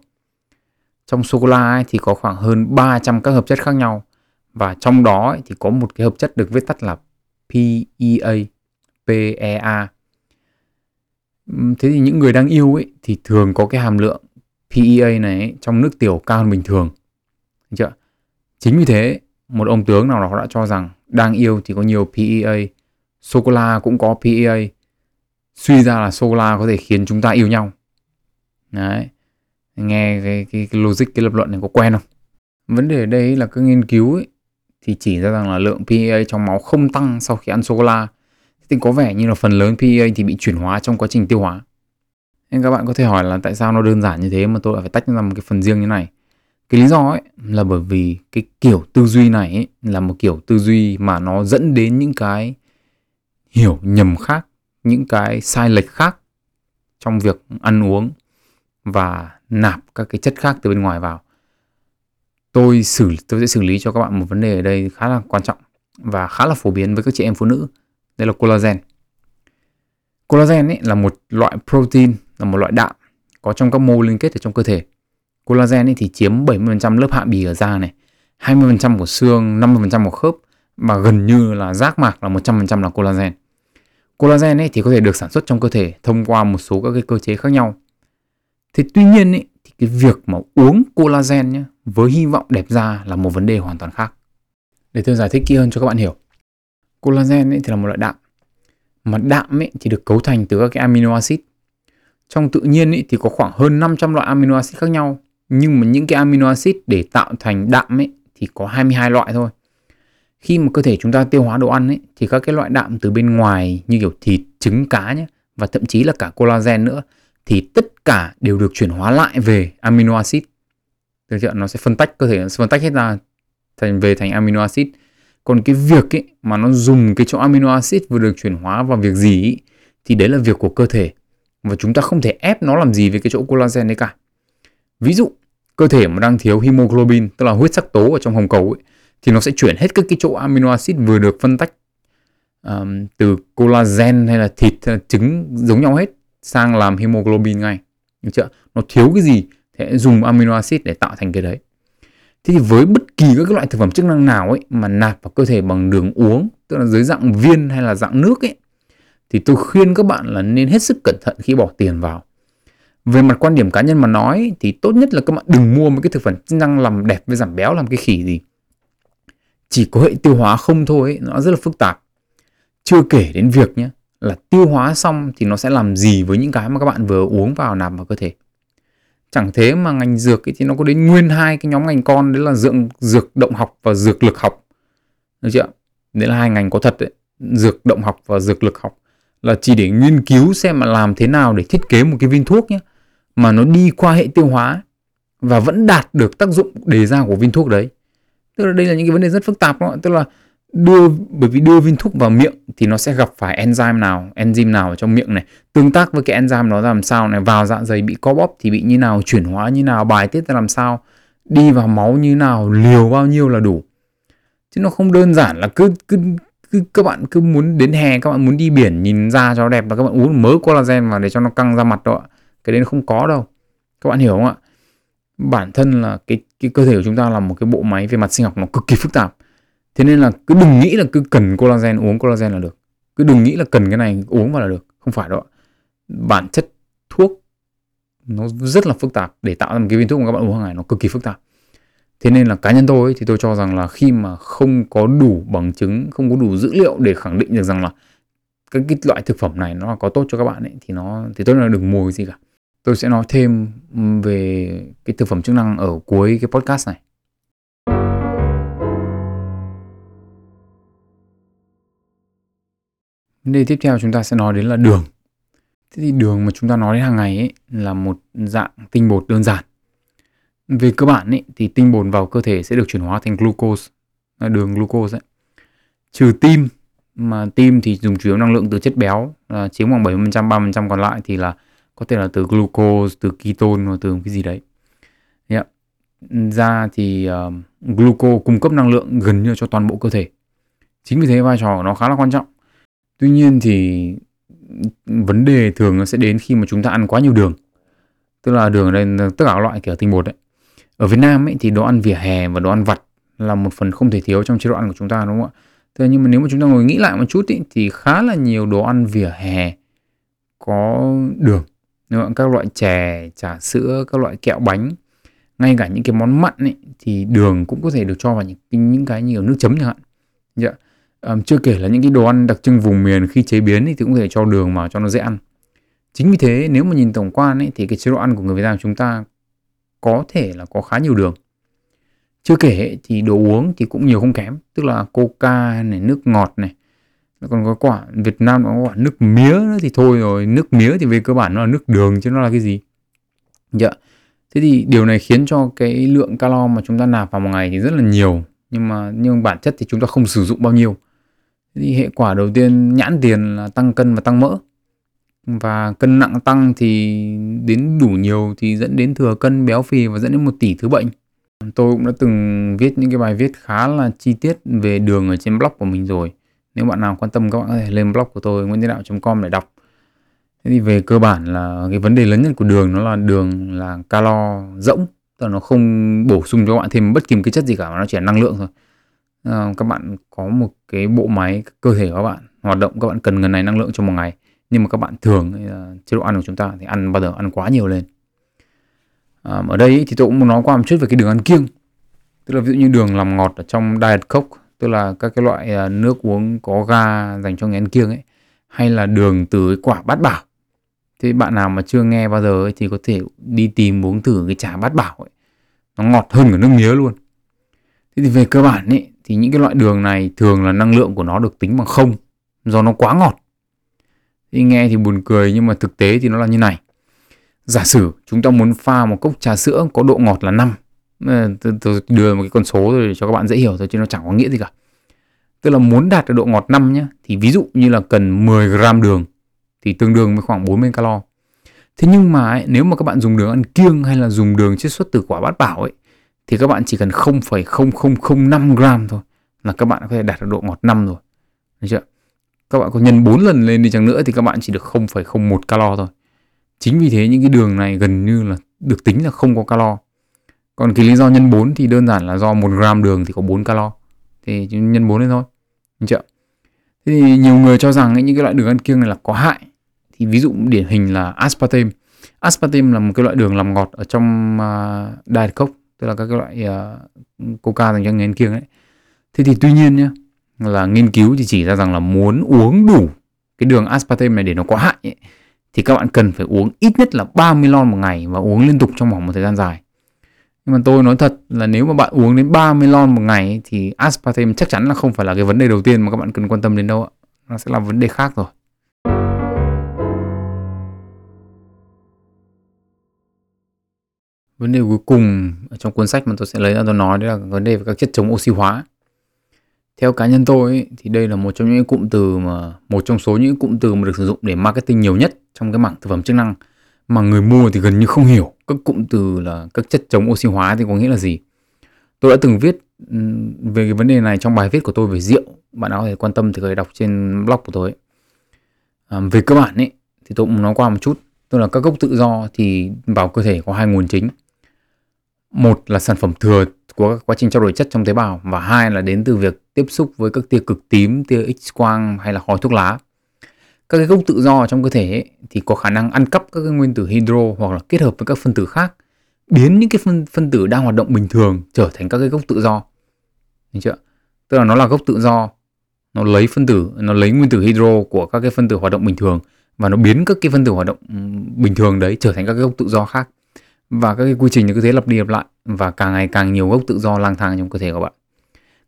Trong sô-cô-la thì có khoảng hơn 300 các hợp chất khác nhau, và trong đó thì có một cái hợp chất được viết tắt là PEA. Thế thì những người đang yêu ấy thì thường có cái hàm lượng PEA này ấy, trong nước tiểu cao hơn bình thường. Được chưa? Chính vì thế một ông tướng nào đó đã cho rằng đang yêu thì có nhiều PEA, sô-cô-la cũng có PEA, suy ra là sô-cô-la có thể khiến chúng ta yêu nhau. Đấy. Nghe cái logic, cái lập luận này có quen không? Vấn đề ở đây là các nghiên cứu ấy, thì chỉ ra rằng là lượng PEA trong máu không tăng sau khi ăn sô-cô-la. Thì có vẻ như là phần lớn PEA thì bị chuyển hóa trong quá trình tiêu hóa. Nên các bạn có thể hỏi là tại sao nó đơn giản như thế mà tôi lại phải tách ra một cái phần riêng như này. Cái lý do ấy là bởi vì cái kiểu tư duy này ấy, là một kiểu tư duy mà nó dẫn đến những cái hiểu nhầm khác, những cái sai lệch khác trong việc ăn uống và nạp các cái chất khác từ bên ngoài vào. Tôi sẽ xử lý cho các bạn một vấn đề ở đây khá là quan trọng và khá là phổ biến với các chị em phụ nữ. Đây là collagen. Collagen ấy là một loại protein, là một loại đạm có trong các mô liên kết ở trong cơ thể. Collagen ấy thì chiếm 70% lớp hạ bì ở da này, 20% của xương, 50% của khớp, và gần như là giác mạc là 100% là collagen. Collagen ấy thì có thể được sản xuất trong cơ thể thông qua một số các cái cơ chế khác nhau. Thế tuy nhiên ấy, thì cái việc mà uống collagen nhá, với hy vọng đẹp da là một vấn đề hoàn toàn khác. Để tôi giải thích kỹ hơn cho các bạn hiểu. Collagen ấy thì là một loại đạm, mà đạm ấy thì được cấu thành từ các cái amino acid. Trong tự nhiên ấy thì có khoảng hơn 500 loại amino acid khác nhau, nhưng mà những cái amino acid để tạo thành đạm ấy thì có 22 loại thôi. Khi mà cơ thể chúng ta tiêu hóa đồ ăn ấy, thì các cái loại đạm từ bên ngoài như kiểu thịt, trứng, cá nhé, và thậm chí là cả collagen nữa, thì tất cả đều được chuyển hóa lại về amino acid. Được chưa? Nó sẽ phân tách, cơ thể nó sẽ phân tách hết ra thành amino acid. Còn cái việc ấy, mà nó dùng cái chỗ amino acid vừa được chuyển hóa vào việc gì ấy, thì đấy là việc của cơ thể, và chúng ta không thể ép nó làm gì với cái chỗ collagen đấy cả. Ví dụ cơ thể mà đang thiếu hemoglobin, tức là huyết sắc tố ở trong hồng cầu ấy, thì nó sẽ chuyển hết các cái chỗ amino acid vừa được phân tách từ collagen hay là thịt hay là trứng giống nhau hết sang làm hemoglobin ngay. Được chưa? Nó thiếu cái gì thì dùng amino acid để tạo thành cái đấy. Thế thì với bất kỳ các loại thực phẩm chức năng nào ấy mà nạp vào cơ thể bằng đường uống, tức là dưới dạng viên hay là dạng nước ấy, thì tôi khuyên các bạn là nên hết sức cẩn thận khi bỏ tiền vào. Về mặt quan điểm cá nhân mà nói thì tốt nhất là các bạn đừng mua một cái thực phẩm chức năng làm đẹp với giảm béo làm cái khỉ gì. Chỉ có hệ tiêu hóa không thôi ấy, nó rất là phức tạp. Chưa kể đến việc nhé, là tiêu hóa xong thì nó sẽ làm gì với những cái mà các bạn vừa uống vào nạp vào cơ thể. Chẳng thế mà ngành dược ấy thì nó có đến nguyên hai cái nhóm ngành con, đấy là dược động học và dược lực học. Được chưa? Đấy là hai ngành có thật đấy, dược động học và dược lực học, là chỉ để nghiên cứu xem mà làm thế nào để thiết kế một cái viên thuốc nhé, mà nó đi qua hệ tiêu hóa và vẫn đạt được tác dụng đề ra của viên thuốc đấy. Tức là đây là những cái vấn đề rất phức tạp đó. Tức là bởi vì đưa viên thuốc vào miệng thì nó sẽ gặp phải enzyme nào ở trong miệng này, tương tác với cái enzyme đó làm sao này, vào dạ dày bị co bóp thì bị như nào, chuyển hóa như nào, bài tiết ra làm sao, đi vào máu như nào, liều bao nhiêu là đủ. Chứ nó không đơn giản là cứ các bạn cứ muốn đến hè các bạn muốn đi biển nhìn da cho đẹp là các bạn uống mớ collagen vào để cho nó căng ra mặt đó. Cái đấy nó không có đâu. Các bạn hiểu không ạ? Bản thân là cái cơ thể của chúng ta là một cái bộ máy về mặt sinh học nó cực kỳ phức tạp. Thế nên là cứ đừng nghĩ là cứ cần collagen uống collagen là được. Cứ đừng nghĩ là cần cái này uống vào là được. Không phải đâu. Bản chất thuốc nó rất là phức tạp. Để tạo ra một cái viên thuốc mà các bạn uống hàng ngày nó cực kỳ phức tạp. Thế nên là cá nhân tôi ấy, thì tôi cho rằng là khi mà không có đủ bằng chứng, không có đủ dữ liệu để khẳng định được rằng là các cái loại thực phẩm này nó có tốt cho các bạn ấy, thì tôi là đừng mua cái gì cả. Tôi sẽ nói thêm về cái thực phẩm chức năng ở cuối cái podcast này. Vấn đề tiếp theo chúng ta sẽ nói đến là đường. Thế thì đường mà chúng ta nói đến hàng ngày ấy, là một dạng tinh bột đơn giản. Về cơ bản ấy, thì tinh bột vào cơ thể sẽ được chuyển hóa thành glucose, là đường glucose ấy. Trừ tim, mà tim thì dùng chủ yếu năng lượng từ chất béo, chiếm khoảng 70%, 30% còn lại thì là có thể là từ glucose, từ ketone hoặc từ cái gì đấy. Ra thì glucose cung cấp năng lượng gần như cho toàn bộ cơ thể. Chính vì thế vai trò của nó khá là quan trọng. Tuy nhiên thì vấn đề thường nó sẽ đến khi mà chúng ta ăn quá nhiều đường. Tức là đường ở đây tất cả các loại kiểu tinh bột đấy. Ở Việt Nam ấy, thì đồ ăn vỉa hè và đồ ăn vặt là một phần không thể thiếu trong chế độ ăn của chúng ta, đúng không ạ? Thế nhưng mà nếu mà chúng ta ngồi nghĩ lại một chút ấy, thì khá là nhiều đồ ăn vỉa hè có đường. Các loại chè, trà sữa, các loại kẹo bánh, ngay cả những cái món mặn ấy, thì đường cũng có thể được cho vào những cái nhiều nước chấm chẳng hạn. Dạ. Chưa kể là những cái đồ ăn đặc trưng vùng miền khi chế biến ấy, thì cũng có thể cho đường vào cho nó dễ ăn. Chính vì thế nếu mà nhìn tổng quan ấy, thì cái chế độ ăn của người Việt Nam chúng ta có thể là có khá nhiều đường. Chưa kể ấy, thì đồ uống thì cũng nhiều không kém, tức là coca này, nước ngọt này, nó còn có quả Việt Nam nó có quả nước mía nữa thì thôi rồi, nước mía thì về cơ bản nó là nước đường chứ nó là cái gì. Dạ. Thế thì điều này khiến cho cái lượng calo mà chúng ta nạp vào một ngày thì rất là nhiều, nhưng bản chất thì chúng ta không sử dụng bao nhiêu. Thế thì hệ quả đầu tiên nhãn tiền là tăng cân và tăng mỡ. Và cân nặng tăng thì đến đủ nhiều thì dẫn đến thừa cân, béo phì và dẫn đến một tỷ thứ bệnh. Tôi cũng đã từng viết những cái bài viết khá là chi tiết về đường ở trên blog của mình rồi. Nếu bạn nào quan tâm các bạn có thể lên blog của tôi nguyendao.com để đọc. Thế thì về cơ bản là cái vấn đề lớn nhất của đường nó là đường là calo rỗng. Tức là nó không bổ sung cho các bạn thêm bất kỳ một cái chất gì cả mà nó chỉ là năng lượng thôi. Các bạn có một cái bộ máy cơ thể của các bạn hoạt động, các bạn cần gần này năng lượng trong một ngày. Nhưng mà các bạn thường chế độ ăn của chúng ta thì ăn bao giờ ăn quá nhiều lên. Ở đây ý, thì tôi cũng muốn nói qua một chút về cái đường ăn kiêng. Tức là ví dụ như đường làm ngọt ở trong Diet Coke, tức là các cái loại nước uống có ga dành cho người ăn kiêng ấy, hay là đường từ quả bát bảo. Thế bạn nào mà chưa nghe bao giờ ấy, thì có thể đi tìm uống thử cái trà bát bảo ấy. Nó ngọt hơn cả nước mía luôn. Thế thì về cơ bản ấy, thì những cái loại đường này thường là năng lượng của nó được tính bằng 0 do nó quá ngọt. Thì nghe thì buồn cười nhưng mà thực tế thì nó là như này. Giả sử chúng ta muốn pha một cốc trà sữa có độ ngọt là 5. Tôi đưa một cái con số rồi để cho các bạn dễ hiểu thôi chứ nó chẳng có nghĩa gì cả. Tức là muốn đạt được độ ngọt 5 nhé, thì ví dụ như là cần 10 gram đường thì tương đương với khoảng 40 calo. Thế nhưng mà ấy, nếu mà các bạn dùng đường ăn kiêng hay là dùng đường chiết xuất từ quả bát bảo ấy, thì các bạn chỉ cần 0,0005 gram thôi là các bạn có thể đạt được độ ngọt 5 rồi. Được chưa? Các bạn có nhân 4 lần lên đi chăng nữa thì các bạn chỉ được 0,01 calo thôi. Chính vì thế những cái đường này gần như là được tính là không có calo. Còn cái lý do nhân 4 thì đơn giản là do 1 gram đường thì có 4 calo. Thì nhân 4 lên thôi. Đúng chưa? Thế thì nhiều người cho rằng ấy, những cái loại đường ăn kiêng này là có hại. Thì ví dụ điển hình là aspartame. Aspartame là một cái loại đường làm ngọt ở trong Diet Coke, tức là các cái loại Coca dành cho người ăn kiêng ấy. Thế thì tuy nhiên nhá, là nghiên cứu thì chỉ ra rằng là muốn uống đủ cái đường aspartame này để nó có hại ấy, thì các bạn cần phải uống ít nhất là 30 lon một ngày và uống liên tục trong vòng một thời gian dài. Nhưng mà tôi nói thật là nếu mà bạn uống đến 30 lon một ngày ấy, thì aspartame chắc chắn là không phải là cái vấn đề đầu tiên mà các bạn cần quan tâm đến đâu ạ. Nó sẽ là vấn đề khác rồi. Vấn đề cuối cùng trong cuốn sách mà tôi sẽ lấy ra tôi nói đấy là vấn đề về các chất chống oxy hóa. Theo cá nhân tôi ấy, thì đây là một trong số những cụm từ mà được sử dụng để marketing nhiều nhất trong cái mảng thực phẩm chức năng, mà người mua thì gần như không hiểu các cụm từ là các chất chống oxy hóa thì có nghĩa là gì. Tôi đã từng viết về cái vấn đề này trong bài viết của tôi về rượu. Bạn nào có thể quan tâm thì có thể đọc trên blog của tôi ấy. Về cơ bản ấy, thì tôi cũng nói qua một chút. Tức là các gốc tự do thì vào cơ thể có hai nguồn chính. Một là sản phẩm thừa của quá trình trao đổi chất trong tế bào, và hai là đến từ việc tiếp xúc với các tia cực tím, tia X-quang hay là khói thuốc lá. Các cái gốc tự do trong cơ thể ấy, thì có khả năng ăn cắp các cái nguyên tử hydro hoặc là kết hợp với các phân tử khác, biến những cái phân tử đang hoạt động bình thường trở thành các cái gốc tự do. Được chưa? Tức là nó là gốc tự do, nó lấy nguyên tử hydro của các cái phân tử hoạt động bình thường và nó biến các cái phân tử hoạt động bình thường đấy trở thành các cái gốc tự do khác. Và các cái quy trình cứ thế lặp đi lặp lại, và càng ngày càng nhiều gốc tự do lang thang trong cơ thể của bạn.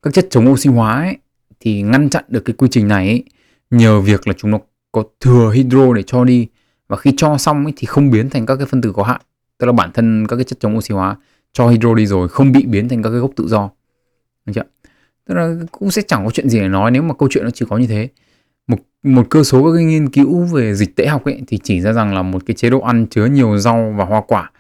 Các chất chống oxy hóa ấy, thì ngăn chặn được cái quy trình này ấy, nhờ việc là chúng nó có thừa hydro để cho đi, và khi cho xong ấy, thì không biến thành các cái phân tử có hại. Tức là bản thân các cái chất chống oxy hóa cho hydro đi rồi không bị biến thành các cái gốc tự do. Được chưa? Tức là cũng sẽ chẳng có chuyện gì để nói nếu mà câu chuyện nó chỉ có như thế. Một cơ số các cái nghiên cứu về dịch tễ học ấy, thì chỉ ra rằng là một cái chế độ ăn chứa nhiều rau và hoa quả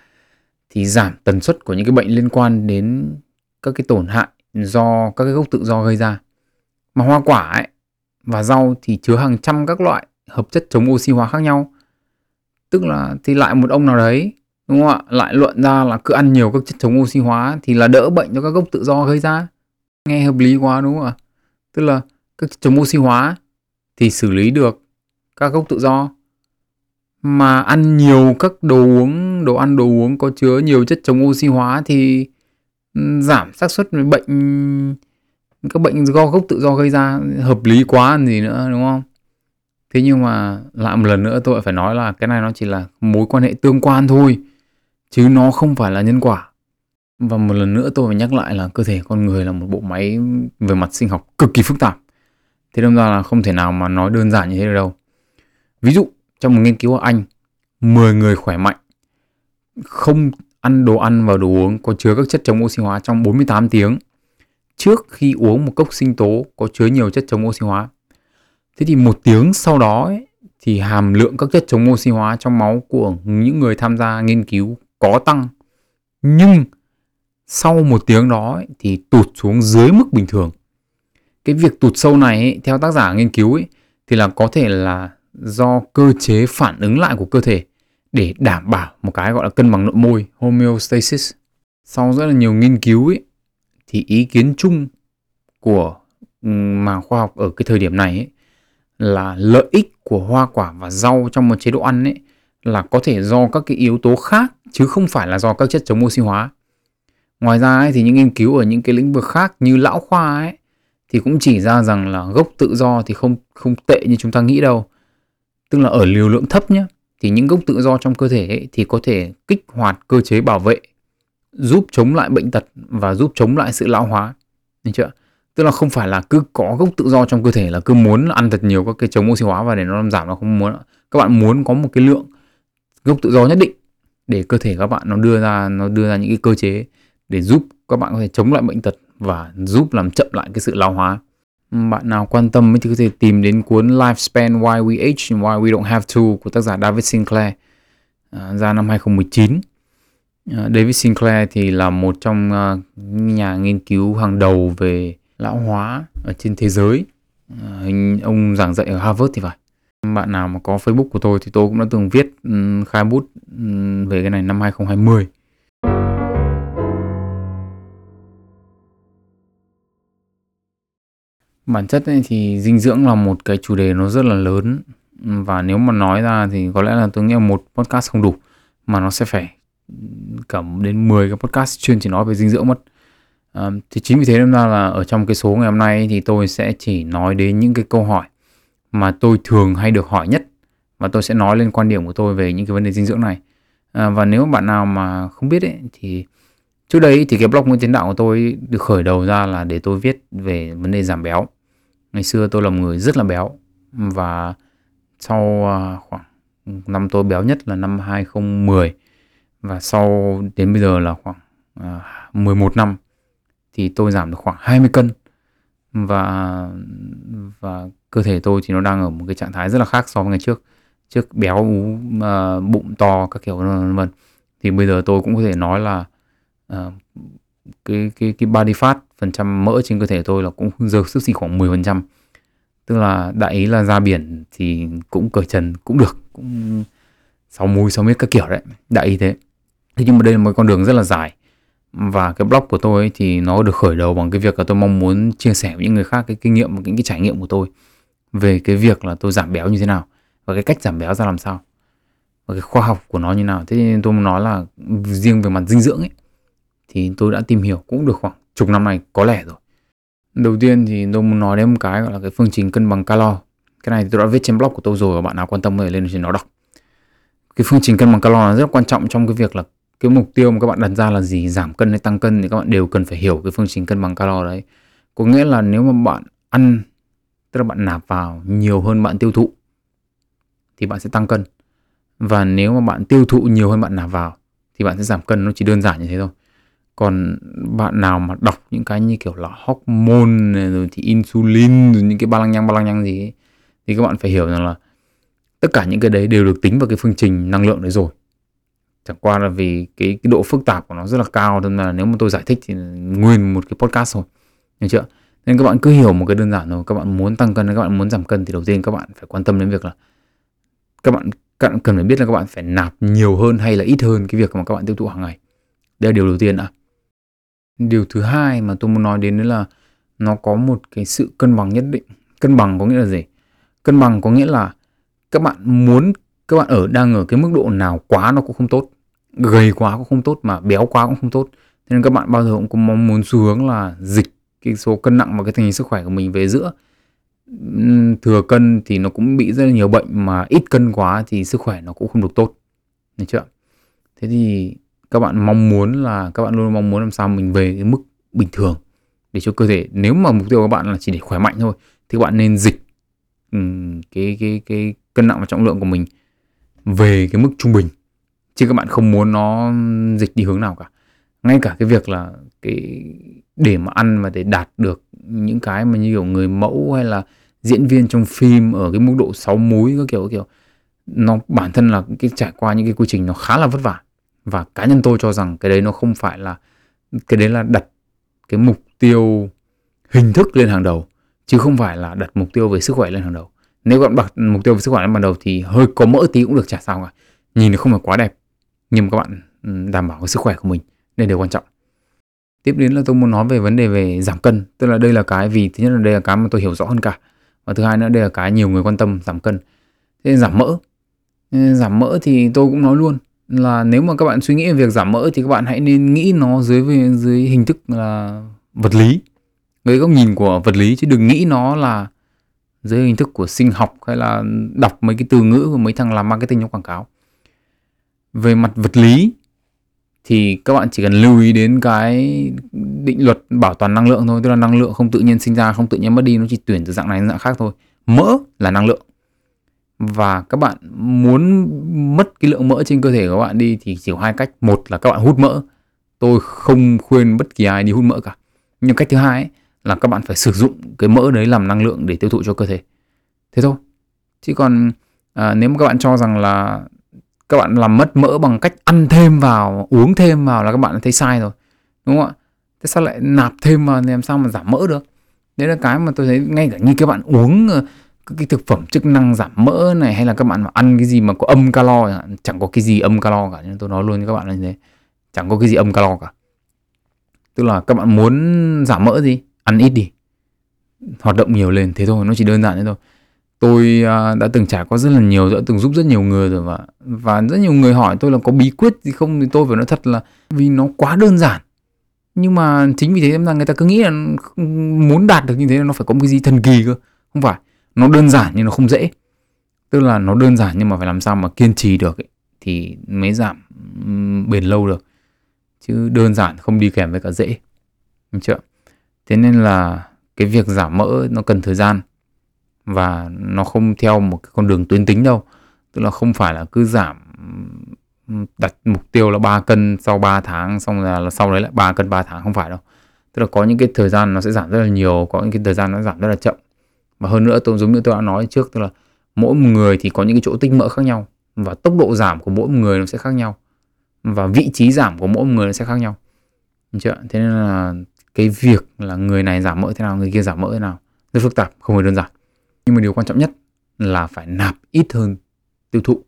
thì giảm tần suất của những cái bệnh liên quan đến các cái tổn hại do các cái gốc tự do gây ra. Mà hoa quả ấy, và rau thì chứa hàng trăm các loại hợp chất chống oxy hóa khác nhau. Tức là thì lại một ông nào đấy, đúng không ạ, lại luận ra là cứ ăn nhiều các chất chống oxy hóa thì là đỡ bệnh cho các gốc tự do gây ra. Nghe hợp lý quá đúng không ạ? Tức là các chất chống oxy hóa thì xử lý được các gốc tự do, mà ăn nhiều các đồ ăn có chứa nhiều chất chống oxy hóa thì giảm xác suất các bệnh do gốc tự do gây ra, hợp lý quá gì nữa đúng không? Thế nhưng mà lại một lần nữa tôi phải nói là cái này nó chỉ là mối quan hệ tương quan thôi, chứ nó không phải là nhân quả. Và một lần nữa tôi phải nhắc lại là cơ thể con người là một bộ máy về mặt sinh học cực kỳ phức tạp. Thế đâm ra là không thể nào mà nói đơn giản như thế được đâu. Ví dụ, trong một nghiên cứu ở Anh, 10 người khỏe mạnh không ăn đồ ăn và đồ uống có chứa các chất chống oxy hóa trong 48 tiếng trước khi uống một cốc sinh tố có chứa nhiều chất chống oxy hóa. Thế thì 1 tiếng sau đó ấy, thì hàm lượng các chất chống oxy hóa trong máu của những người tham gia nghiên cứu có tăng. Nhưng sau 1 tiếng đó ấy, thì tụt xuống dưới mức bình thường. Cái việc tụt sâu này ấy, theo tác giả nghiên cứu ấy, thì là có thể là do cơ chế phản ứng lại của cơ thể để đảm bảo một cái gọi là cân bằng nội môi, homeostasis. Sau rất là nhiều nghiên cứu ấy, thì ý kiến chung của mà khoa học ở cái thời điểm này ấy, là lợi ích của hoa quả và rau trong một chế độ ăn ấy, là có thể do các cái yếu tố khác chứ không phải là do các chất chống oxy hóa. Ngoài ra ấy, thì những nghiên cứu ở những cái lĩnh vực khác như lão khoa ấy, thì cũng chỉ ra rằng là gốc tự do thì không tệ như chúng ta nghĩ đâu. Tức là ở liều lượng thấp nhé, thì những gốc tự do trong cơ thể ấy, thì có thể kích hoạt cơ chế bảo vệ, giúp chống lại bệnh tật và giúp chống lại sự lão hóa. Được chưa? Tức là không phải là cứ có gốc tự do trong cơ thể là cứ muốn ăn thật nhiều các cái chống oxy hóa và để nó làm giảm, nó không muốn. Các bạn muốn có một cái lượng gốc tự do nhất định để cơ thể các bạn nó đưa ra những cái cơ chế để giúp các bạn có thể chống lại bệnh tật và giúp làm chậm lại cái sự lão hóa. Bạn nào quan tâm thì có thể tìm đến cuốn Lifespan, Why We Age and Why We Don't Have To của tác giả David Sinclair, ra năm 2019. David Sinclair thì là một trong nhà nghiên cứu hàng đầu về lão hóa ở trên thế giới. Ông giảng dạy ở Harvard thì phải. Bạn nào mà có Facebook của tôi thì tôi cũng đã từng viết khai bút về cái này năm 2020. Bản chất ấy thì dinh dưỡng là một cái chủ đề nó rất là lớn, và nếu mà nói ra thì có lẽ là tôi nghĩ một podcast không đủ, mà nó sẽ phải cầm đến 10 cái podcast chuyên chỉ nói về dinh dưỡng mất. Thì chính vì thế nên là ở trong cái số ngày hôm nay thì tôi sẽ chỉ nói đến những cái câu hỏi mà tôi thường hay được hỏi nhất, và tôi sẽ nói lên quan điểm của tôi về những cái vấn đề dinh dưỡng này. Và nếu bạn nào mà không biết ấy, thì trước đấy thì cái blog Nguyễn Tiến Đạo của tôi được khởi đầu ra là để tôi viết về vấn đề giảm béo. Ngày xưa tôi là một người rất là béo, và sau khoảng năm tôi béo nhất là năm 2010, và sau đến bây giờ là khoảng 11 năm thì tôi giảm được khoảng 20 cân. Và cơ thể tôi thì nó đang ở một cái trạng thái rất là khác so với ngày trước. Trước béo ú, bụng to các kiểu vân vân. Thì bây giờ tôi cũng có thể nói là cái body fat, phần trăm mỡ trên cơ thể tôi là cũng rơi xấp xỉ khoảng 10%. Tức là đại ý là ra biển thì cũng cởi trần cũng được, cũng 6 múi 6 mét các kiểu đấy, đại ý thế. Thế nhưng mà đây là một con đường rất là dài. Và cái blog của tôi ấy thì nó được khởi đầu bằng cái việc là tôi mong muốn chia sẻ với những người khác cái kinh nghiệm và những cái trải nghiệm của tôi về cái việc là tôi giảm béo như thế nào, và cái cách giảm béo ra làm sao, và cái khoa học của nó như nào. Thế nên tôi muốn nói là riêng về mặt dinh dưỡng ấy thì tôi đã tìm hiểu cũng được khoảng chục năm nay có lẽ rồi. Đầu tiên thì tôi muốn nói đến một cái gọi là cái phương trình cân bằng calo. Cái này thì tôi đã viết trên blog của tôi rồi, và bạn nào quan tâm thì lên trên đó đọc. Cái phương trình cân bằng calo là rất quan trọng trong cái việc là cái mục tiêu mà các bạn đặt ra là gì, giảm cân hay tăng cân, thì các bạn đều cần phải hiểu cái phương trình cân bằng calo đấy. Có nghĩa là nếu mà bạn ăn, tức là bạn nạp vào nhiều hơn bạn tiêu thụ thì bạn sẽ tăng cân, và nếu mà bạn tiêu thụ nhiều hơn bạn nạp vào thì bạn sẽ giảm cân. Nó chỉ đơn giản như thế thôi. Còn bạn nào mà đọc những cái như kiểu là hormone này, rồi thì insulin, rồi những cái ba lăng nhăng gì ấy, thì các bạn phải hiểu rằng là tất cả những cái đấy đều được tính vào cái phương trình năng lượng đấy rồi. Chẳng qua là vì cái độ phức tạp của nó rất là cao, nên là nếu mà tôi giải thích thì nguyên một cái podcast thôi, hiểu chưa? Nên các bạn cứ hiểu một cái đơn giản thôi. Các bạn muốn tăng cân hay các bạn muốn giảm cân thì đầu tiên các bạn phải quan tâm đến việc là các bạn cần phải biết là các bạn phải nạp nhiều hơn hay là ít hơn cái việc mà các bạn tiêu thụ hàng ngày. Đây là điều đầu tiên ạ. Điều thứ hai mà tôi muốn nói đến đấy là nó có một cái sự cân bằng nhất định. Cân bằng có nghĩa là gì? Cân bằng có nghĩa là các bạn muốn, các bạn đang ở cái mức độ nào quá nó cũng không tốt, gầy quá cũng không tốt, mà béo quá cũng không tốt. Thế nên các bạn bao giờ cũng có mong muốn xu hướng là dịch cái số cân nặng và cái tình hình sức khỏe của mình về giữa. Thừa cân thì nó cũng bị rất là nhiều bệnh, mà ít cân quá thì sức khỏe nó cũng không được tốt, được chưa? Thế thì các bạn mong muốn là các bạn luôn mong muốn làm sao mình về cái mức bình thường để cho cơ thể. Nếu mà mục tiêu của các bạn là chỉ để khỏe mạnh thôi thì các bạn nên dịch cái cân nặng và trọng lượng của mình về cái mức trung bình, chứ các bạn không muốn nó dịch đi hướng nào cả. Ngay cả cái việc là cái để mà ăn và để đạt được những cái mà như kiểu người mẫu hay là diễn viên trong phim ở cái mức độ 6 múi các kiểu, nó bản thân là cái trải qua những cái quy trình nó khá là vất vả. Và cá nhân tôi cho rằng cái đấy nó không phải là, cái đấy là đặt cái mục tiêu hình thức lên hàng đầu, chứ không phải là đặt mục tiêu về sức khỏe lên hàng đầu. Nếu các bạn đặt mục tiêu về sức khỏe lên hàng đầu thì hơi có mỡ tí cũng được, chả sao cả. Nhìn nó không phải quá đẹp, nhưng các bạn đảm bảo cái sức khỏe của mình, đây là điều quan trọng. Tiếp đến là tôi muốn nói về vấn đề về giảm cân. Tức là đây là cái, vì thứ nhất là đây là cái mà tôi hiểu rõ hơn cả, và thứ hai nữa đây là cái nhiều người quan tâm, giảm cân. Thế giảm mỡ. Giảm mỡ thì tôi cũng nói luôn là nếu mà các bạn suy nghĩ về việc giảm mỡ thì các bạn hãy nên nghĩ nó dưới hình thức là vật lý, với góc nhìn của vật lý, chứ đừng nghĩ nó là dưới hình thức của sinh học hay là đọc mấy cái từ ngữ của mấy thằng làm marketing trong quảng cáo. Về mặt vật lý thì các bạn chỉ cần lưu ý đến cái định luật bảo toàn năng lượng thôi. Tức là năng lượng không tự nhiên sinh ra, không tự nhiên mất đi, nó chỉ chuyển từ dạng này đến dạng khác thôi. Mỡ là năng lượng, và các bạn muốn mất cái lượng mỡ trên cơ thể của các bạn đi thì chỉ có hai cách. Một là các bạn hút mỡ. Tôi không khuyên bất kỳ ai đi hút mỡ cả. Nhưng cách thứ hai ấy, là các bạn phải sử dụng cái mỡ đấy làm năng lượng để tiêu thụ cho cơ thể. Thế thôi. Chứ còn nếu mà các bạn cho rằng là các bạn làm mất mỡ bằng cách ăn thêm vào, uống thêm vào là các bạn thấy sai rồi, đúng không ạ? Thế sao lại nạp thêm vào thì làm sao mà giảm mỡ được? Đấy là cái mà tôi thấy, ngay cả như các bạn uống cái thực phẩm chức năng giảm mỡ này, hay là các bạn mà ăn cái gì mà có âm calo, chẳng có cái gì âm calo cả. Nên tôi nói luôn với các bạn là như thế, chẳng có cái gì âm calo cả. Tức là các bạn muốn giảm mỡ gì, ăn ít đi, hoạt động nhiều lên. Thế thôi, nó chỉ đơn giản thế thôi. Tôi đã từng trải qua rất là nhiều, đã từng giúp rất nhiều người rồi mà. Và rất nhiều người hỏi tôi là có bí quyết gì không, thì tôi phải nói thật là vì nó quá đơn giản. Nhưng mà chính vì thế là người ta cứ nghĩ là muốn đạt được như thế là nó phải có một cái gì thần kỳ cơ. Không phải, nó đơn giản nhưng nó không dễ. Tức là nó đơn giản nhưng mà phải làm sao mà kiên trì được ấy, thì mới giảm bền lâu được. Chứ đơn giản không đi kèm với cả dễ, đúng chưa? Thế nên là cái việc giảm mỡ nó cần thời gian. Và nó không theo một cái con đường tuyến tính đâu. Tức là không phải là cứ giảm, đặt mục tiêu là 3 cân sau 3 tháng xong là sau đấy lại 3 cân 3 tháng, không phải đâu. Tức là có những cái thời gian nó sẽ giảm rất là nhiều, có những cái thời gian nó giảm rất là chậm. Và hơn nữa tôi, giống như tôi đã nói trước, tức là mỗi một người thì có những cái chỗ tích mỡ khác nhau, và tốc độ giảm của mỗi một người nó sẽ khác nhau, và vị trí giảm của mỗi một người nó sẽ khác nhau, đúng chưa? Thế nên là cái việc là người này giảm mỡ thế nào, người kia giảm mỡ thế nào rất phức tạp, không hề đơn giản. Nhưng mà điều quan trọng nhất là phải nạp ít hơn tiêu thụ,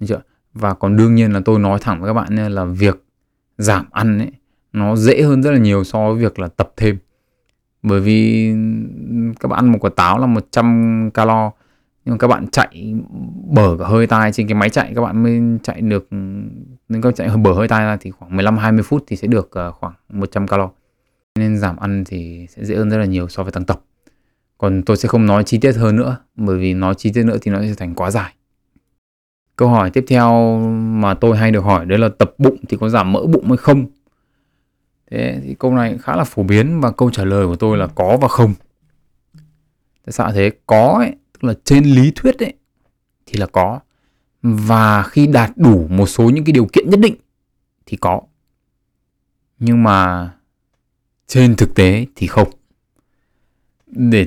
đúng chưa? Và còn đương nhiên là tôi nói thẳng với các bạn là việc giảm ăn ấy, nó dễ hơn rất là nhiều so với việc là tập thêm. Bởi vì các bạn ăn một quả táo là 100 calo, nhưng mà các bạn chạy bở cả hơi tai trên cái máy chạy, các bạn mới chạy được, nên các bạn chạy bở hơi tai ra thì khoảng 15-20 phút thì sẽ được khoảng 100 calo. Nên giảm ăn thì sẽ dễ hơn rất là nhiều so với tăng tập. Còn tôi sẽ không nói chi tiết hơn nữa, bởi vì nói chi tiết nữa thì nó sẽ thành quá dài. Câu hỏi tiếp theo mà tôi hay được hỏi đấy là tập bụng thì có giảm mỡ bụng hay không? Thế thì câu này khá là phổ biến, và câu trả lời của tôi là có và không. Tại sao thế? Có ấy, tức là trên lý thuyết ấy thì là có, và khi đạt đủ một số những cái điều kiện nhất định thì có. Nhưng mà trên thực tế thì không. Để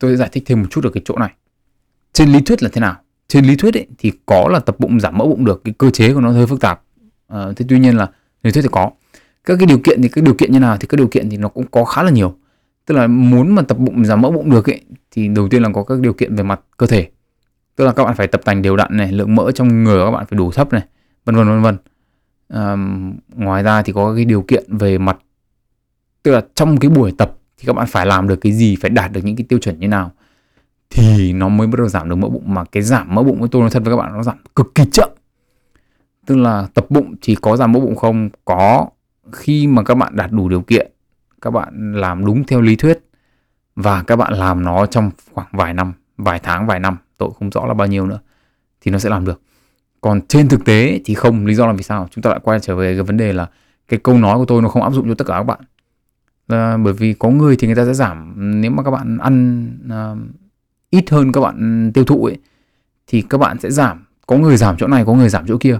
tôi giải thích thêm một chút ở cái chỗ này. Trên lý thuyết là thế nào? Trên lý thuyết ấy, thì có là tập bụng giảm mỡ bụng được. Cái cơ chế của nó hơi phức tạp. Thế tuy nhiên là lý thuyết thì có. Các cái điều kiện thì các điều kiện như nào? Thì các điều kiện thì nó cũng có khá là nhiều. Tức là muốn mà tập bụng giảm mỡ bụng được ấy, thì đầu tiên là có các điều kiện về mặt cơ thể. Tức là các bạn phải tập tành đều đặn này, lượng mỡ trong người của các bạn phải đủ thấp này, vân vân vân vân. Ngoài ra thì có cái điều kiện về mặt, tức là trong cái buổi tập thì các bạn phải làm được cái gì, phải đạt được những cái tiêu chuẩn như nào thì nó mới bắt đầu giảm được mỡ bụng. Mà cái giảm mỡ bụng của tôi nói thật với các bạn, nó giảm cực kỳ chậm. Tức là tập bụng thì có giảm mỡ bụng không? Có. Khi mà các bạn đạt đủ điều kiện, các bạn làm đúng theo lý thuyết, và các bạn làm nó trong khoảng vài năm, vài tháng, vài năm, tôi không rõ là bao nhiêu nữa, thì nó sẽ làm được. Còn trên thực tế thì không. Lý do là vì sao? Chúng ta lại quay trở về cái vấn đề là cái câu nói của tôi nó không áp dụng cho tất cả các bạn. Là bởi vì có người thì người ta sẽ giảm, nếu mà các bạn ăn ít hơn các bạn tiêu thụ ấy, thì các bạn sẽ giảm, có người giảm chỗ này, có người giảm chỗ kia,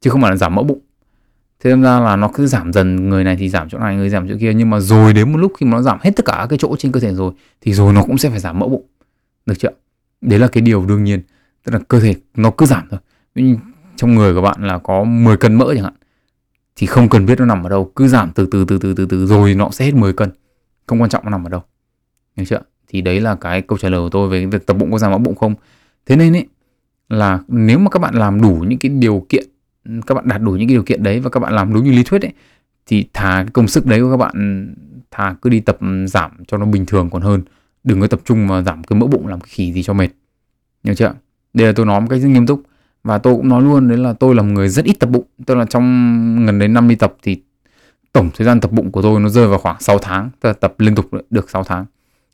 chứ không phải là giảm mỡ bụng. Thế nên ra là nó cứ giảm dần, người này thì giảm chỗ này, người giảm chỗ kia, nhưng mà rồi đến một lúc khi mà nó giảm hết tất cả cái chỗ trên cơ thể rồi, thì rồi nó cũng sẽ phải giảm mỡ bụng, được chưa? Đấy là cái điều đương nhiên, tức là cơ thể nó cứ giảm thôi. Trong người của bạn là có 10 cân mỡ chẳng hạn, thì không cần biết nó nằm ở đâu, cứ giảm từ từ rồi nó sẽ hết 10 cân, không quan trọng nó nằm ở đâu, được chưa? Thì đấy là cái câu trả lời của tôi về việc tập bụng có giảm mỡ bụng không. Thế nên ấy, là nếu mà các bạn làm đủ những cái điều kiện, các bạn đạt đủ những cái điều kiện đấy và các bạn làm đúng như lý thuyết ấy, thì thà cái công sức đấy của các bạn, thà cứ đi tập giảm cho nó bình thường còn hơn, đừng có tập trung mà giảm cái mỡ bụng làm cái khỉ gì cho mệt, hiểu chưa? Đây là tôi nói một cách rất nghiêm túc. Và tôi cũng nói luôn đấy là tôi là một người rất ít tập bụng. Tức là trong gần đến 5 đi tập thì tổng thời gian tập bụng của tôi nó rơi vào khoảng 6 tháng. Tức là tập liên tục được 6 tháng.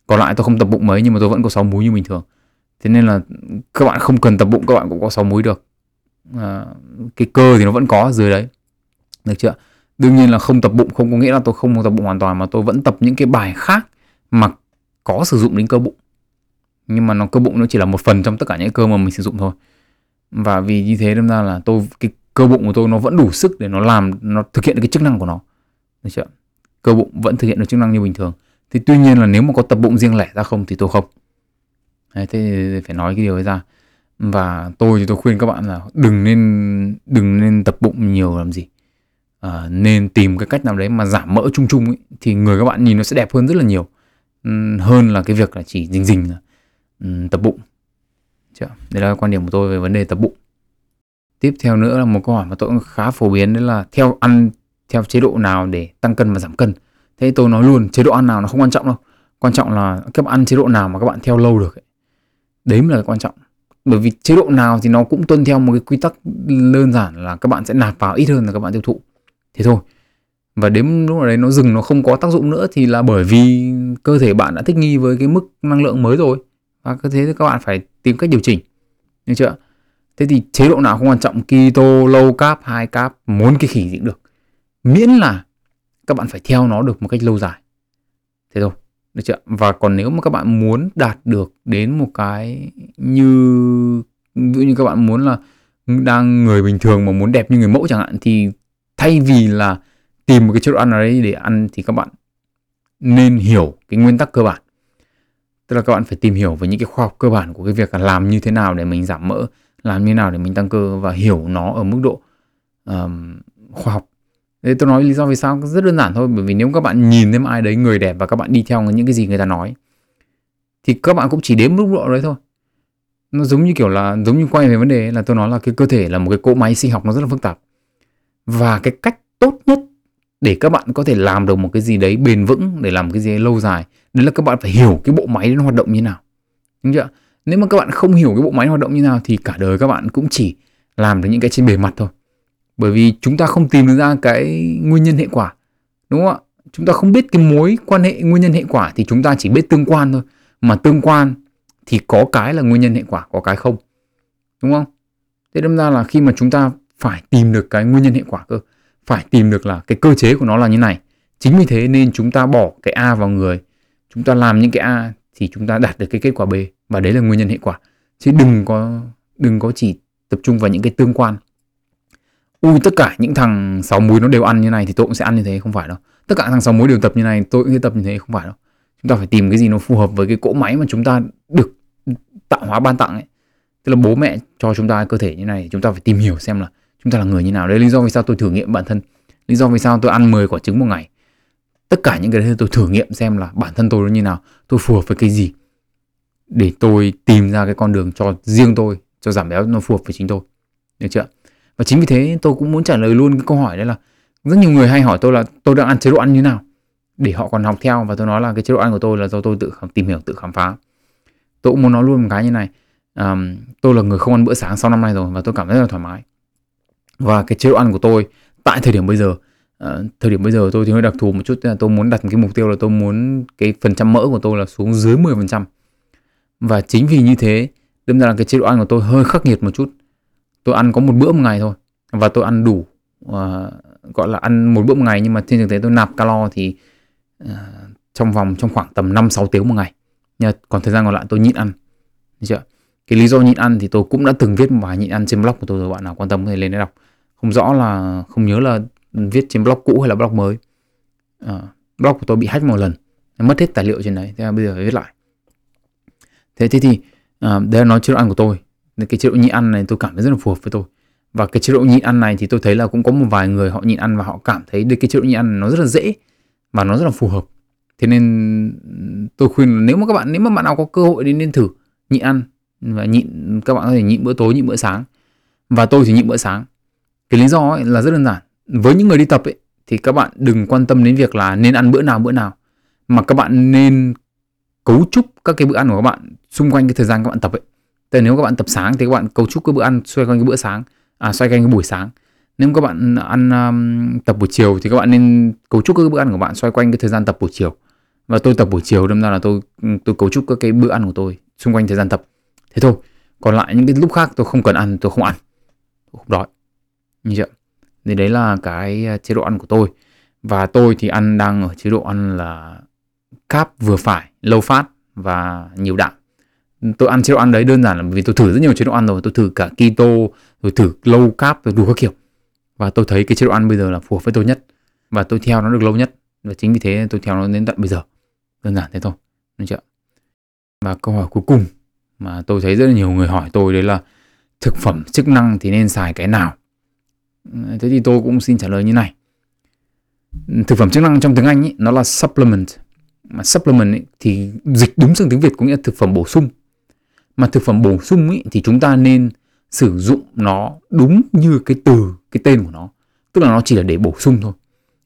Còn lại tôi không tập bụng mấy, nhưng mà tôi vẫn có 6 múi như bình thường. Thế nên là các bạn không cần tập bụng, các bạn cũng có 6 múi được. Cái cơ thì nó vẫn có dưới đấy, được chưa? Đương nhiên là không tập bụng không có nghĩa là tôi không tập bụng hoàn toàn, mà tôi vẫn tập những cái bài khác mà có sử dụng đến cơ bụng. Nhưng mà nó cơ bụng nó chỉ là một phần trong tất cả những cơ mà mình sử dụng thôi. Và vì như thế nên ra là cái cơ bụng của tôi nó vẫn đủ sức để nó thực hiện được cái chức năng của nó, được chưa? Cơ bụng vẫn thực hiện được chức năng như bình thường. Thì tuy nhiên là nếu mà có tập bụng riêng lẻ ra không thì tôi không. Đấy, thế phải nói cái điều ấy ra. Và tôi khuyên các bạn là đừng nên tập bụng nhiều làm gì. Nên tìm cái cách nào đấy mà giảm mỡ chung chung ấy, thì người các bạn nhìn nó sẽ đẹp hơn rất là nhiều, hơn là cái việc là chỉ rình tập bụng. Đấy là quan điểm của tôi về vấn đề tập bụng. Tiếp theo nữa là một câu hỏi mà tôi cũng khá phổ biến, đấy là ăn theo chế độ nào để tăng cân và giảm cân. Thế tôi nói luôn, chế độ ăn nào nó không quan trọng đâu. Quan trọng là các bạn ăn chế độ nào mà các bạn theo lâu được ấy. Đấy mới là quan trọng. Bởi vì chế độ nào thì nó cũng tuân theo một cái quy tắc đơn giản là các bạn sẽ nạp vào ít hơn là các bạn tiêu thụ. Thế thôi. Và đến lúc đấy nó dừng, nó không có tác dụng nữa thì là bởi vì cơ thể bạn đã thích nghi với cái mức năng lượng mới rồi. Và cứ thế các bạn phải tìm cách điều chỉnh. Được chưa? Thế thì chế độ nào không quan trọng, keto, low carb, high carb, muốn cái khỉ gì cũng được. Miễn là các bạn phải theo nó được một cách lâu dài. Thế thôi. Được chưa? Và còn nếu mà các bạn muốn đạt được đến một cái như... ví dụ như các bạn muốn là đang người bình thường mà muốn đẹp như người mẫu chẳng hạn, thì thay vì là tìm một cái chế độ ăn nào đấy để ăn thì các bạn nên hiểu cái nguyên tắc cơ bản. Tức là các bạn phải tìm hiểu về những cái khoa học cơ bản của cái việc là làm như thế nào để mình giảm mỡ, làm như thế nào để mình tăng cơ, và hiểu nó ở mức độ khoa học. Thế tôi nói lý do vì sao rất đơn giản thôi. Bởi vì nếu các bạn nhìn thấy ai đấy người đẹp và các bạn đi theo những cái gì người ta nói thì các bạn cũng chỉ đếm mức độ đấy thôi. Nó giống như kiểu là giống như quay về vấn đề là tôi nói là cái cơ thể là một cái cỗ máy sinh học nó rất là phức tạp. Và cái cách tốt nhất để các bạn có thể làm được một cái gì đấy bền vững, để làm cái gì đấy lâu dài, đấy là các bạn phải hiểu cái bộ máy nó hoạt động như nào. Đúng chưa? Nếu mà các bạn không hiểu cái bộ máy hoạt động như nào thì cả đời các bạn cũng chỉ làm được những cái trên bề mặt thôi. Bởi vì chúng ta không tìm được ra cái nguyên nhân hệ quả. Đúng không ạ? Chúng ta không biết cái mối quan hệ nguyên nhân hệ quả thì chúng ta chỉ biết tương quan thôi. Mà tương quan thì có cái là nguyên nhân hệ quả, có cái không. Đúng không? Thế đâm ra là khi mà chúng ta phải tìm được cái nguyên nhân hệ quả cơ, phải tìm được là cái cơ chế của nó là như này. Chính vì thế nên chúng ta bỏ cái A vào người, chúng ta làm những cái A thì chúng ta đạt được cái kết quả B. Và đấy là nguyên nhân hệ quả. Chứ đừng có chỉ tập trung vào những cái tương quan. Ui, tất cả những thằng sáu múi nó đều ăn như này thì tôi cũng sẽ ăn như thế, không phải đâu. Tất cả thằng sáu múi đều tập như này, tôi cũng sẽ tập như thế, không phải đâu. Chúng ta phải tìm cái gì nó phù hợp với cái cỗ máy mà chúng ta được tạo hóa ban tặng ấy. Tức là bố mẹ cho chúng ta cơ thể như này, chúng ta phải tìm hiểu xem là chúng ta là người như nào. Đấy là lý do vì sao tôi thử nghiệm bản thân. Lý do vì sao tôi ăn 10 quả trứng một ngày. Tất cả những cái đấy tôi thử nghiệm xem là bản thân tôi nó như nào, tôi phù hợp với cái gì, để tôi tìm ra cái con đường cho riêng tôi, cho giảm béo nó phù hợp với chính tôi. Được chưa? Và chính vì thế tôi cũng muốn trả lời luôn cái câu hỏi đấy là rất nhiều người hay hỏi tôi là tôi đang ăn chế độ ăn như nào để họ còn học theo. Và tôi nói là cái chế độ ăn của tôi là do tôi tự tìm hiểu, tự khám phá. Tôi cũng muốn nói luôn một cái như này. Tôi là người không ăn bữa sáng sau năm nay rồi và tôi cảm thấy rất là thoải mái. Và cái chế độ ăn của tôi tại thời điểm bây giờ tôi thì hơi đặc thù một chút, là tôi muốn đặt cái mục tiêu là tôi muốn cái phần trăm mỡ của tôi là xuống dưới 10%. Và chính vì như thế đâm ra là cái chế độ ăn của tôi hơi khắc nghiệt một chút. Tôi ăn có một bữa một ngày thôi. Và tôi ăn đủ, gọi là ăn một bữa một ngày, nhưng mà trên thực tế tôi nạp calo thì trong khoảng tầm 5-6 tiếng một ngày. Còn thời gian còn lại tôi nhịn ăn. Được chưa? Cái lý do nhịn ăn thì tôi cũng đã từng viết một bài nhịn ăn trên blog của tôi rồi. Bạn nào quan tâm có thể lên để đọc. Không nhớ là viết trên blog cũ hay là blog mới. Blog của tôi bị hack một lần, mất hết tài liệu trên đấy, thế là bây giờ phải viết lại. Thế thì đấy là nói chế độ ăn của tôi. Cái chế độ nhịn ăn này tôi cảm thấy rất là phù hợp với tôi. Và cái chế độ nhịn ăn này thì tôi thấy là cũng có một vài người họ nhịn ăn và họ cảm thấy cái chế độ nhịn ăn này nó rất là dễ và nó rất là phù hợp. Thế nên tôi khuyên là nếu mà bạn nào có cơ hội thì nên thử nhịn ăn. Và nhịn, các bạn có thể nhịn bữa tối, nhịn bữa sáng. Và tôi thì nhịn bữa sáng. Cái lý do ấy là rất đơn giản. Với những người đi tập ấy, thì các bạn đừng quan tâm đến việc là nên ăn bữa nào, mà các bạn nên cấu trúc các cái bữa ăn của các bạn xung quanh cái thời gian các bạn tập ấy. Tức là nếu các bạn tập sáng thì các bạn cấu trúc cái bữa ăn xoay quanh cái bữa sáng, xoay quanh cái buổi sáng. Nếu các bạn ăn tập buổi chiều thì các bạn nên cấu trúc các bữa ăn của bạn xoay quanh cái thời gian tập buổi chiều. Và tôi tập buổi chiều đâm ra là tôi cấu trúc các cái bữa ăn của tôi xung quanh thời gian tập. Thế thôi. Còn lại những cái lúc khác tôi không cần ăn, tôi không ăn. Tôi không đói. Như vậy. Thì đấy là cái chế độ ăn của tôi. Và tôi thì đang ở chế độ ăn là carb vừa phải, low fat và nhiều đạm. Tôi ăn chế độ ăn đấy đơn giản là vì tôi thử rất nhiều chế độ ăn rồi. Tôi thử cả keto, rồi thử low carb, rồi đủ các kiểu. Và tôi thấy cái chế độ ăn bây giờ là phù hợp với tôi nhất. Và tôi theo nó được lâu nhất. Và chính vì thế tôi theo nó đến tận bây giờ. Đơn giản thế thôi. Đúng chưa? Và câu hỏi cuối cùng mà tôi thấy rất là nhiều người hỏi tôi đấy là thực phẩm chức năng thì nên xài cái nào? Thế thì tôi cũng xin trả lời như này. Thực phẩm chức năng trong tiếng Anh ấy, nó là supplement. Mà supplement ấy, thì dịch đúng sang tiếng Việt cũng nghĩa là thực phẩm bổ sung. Mà thực phẩm bổ sung ấy, thì chúng ta nên sử dụng nó đúng như cái tên của nó. Tức là nó chỉ là để bổ sung thôi.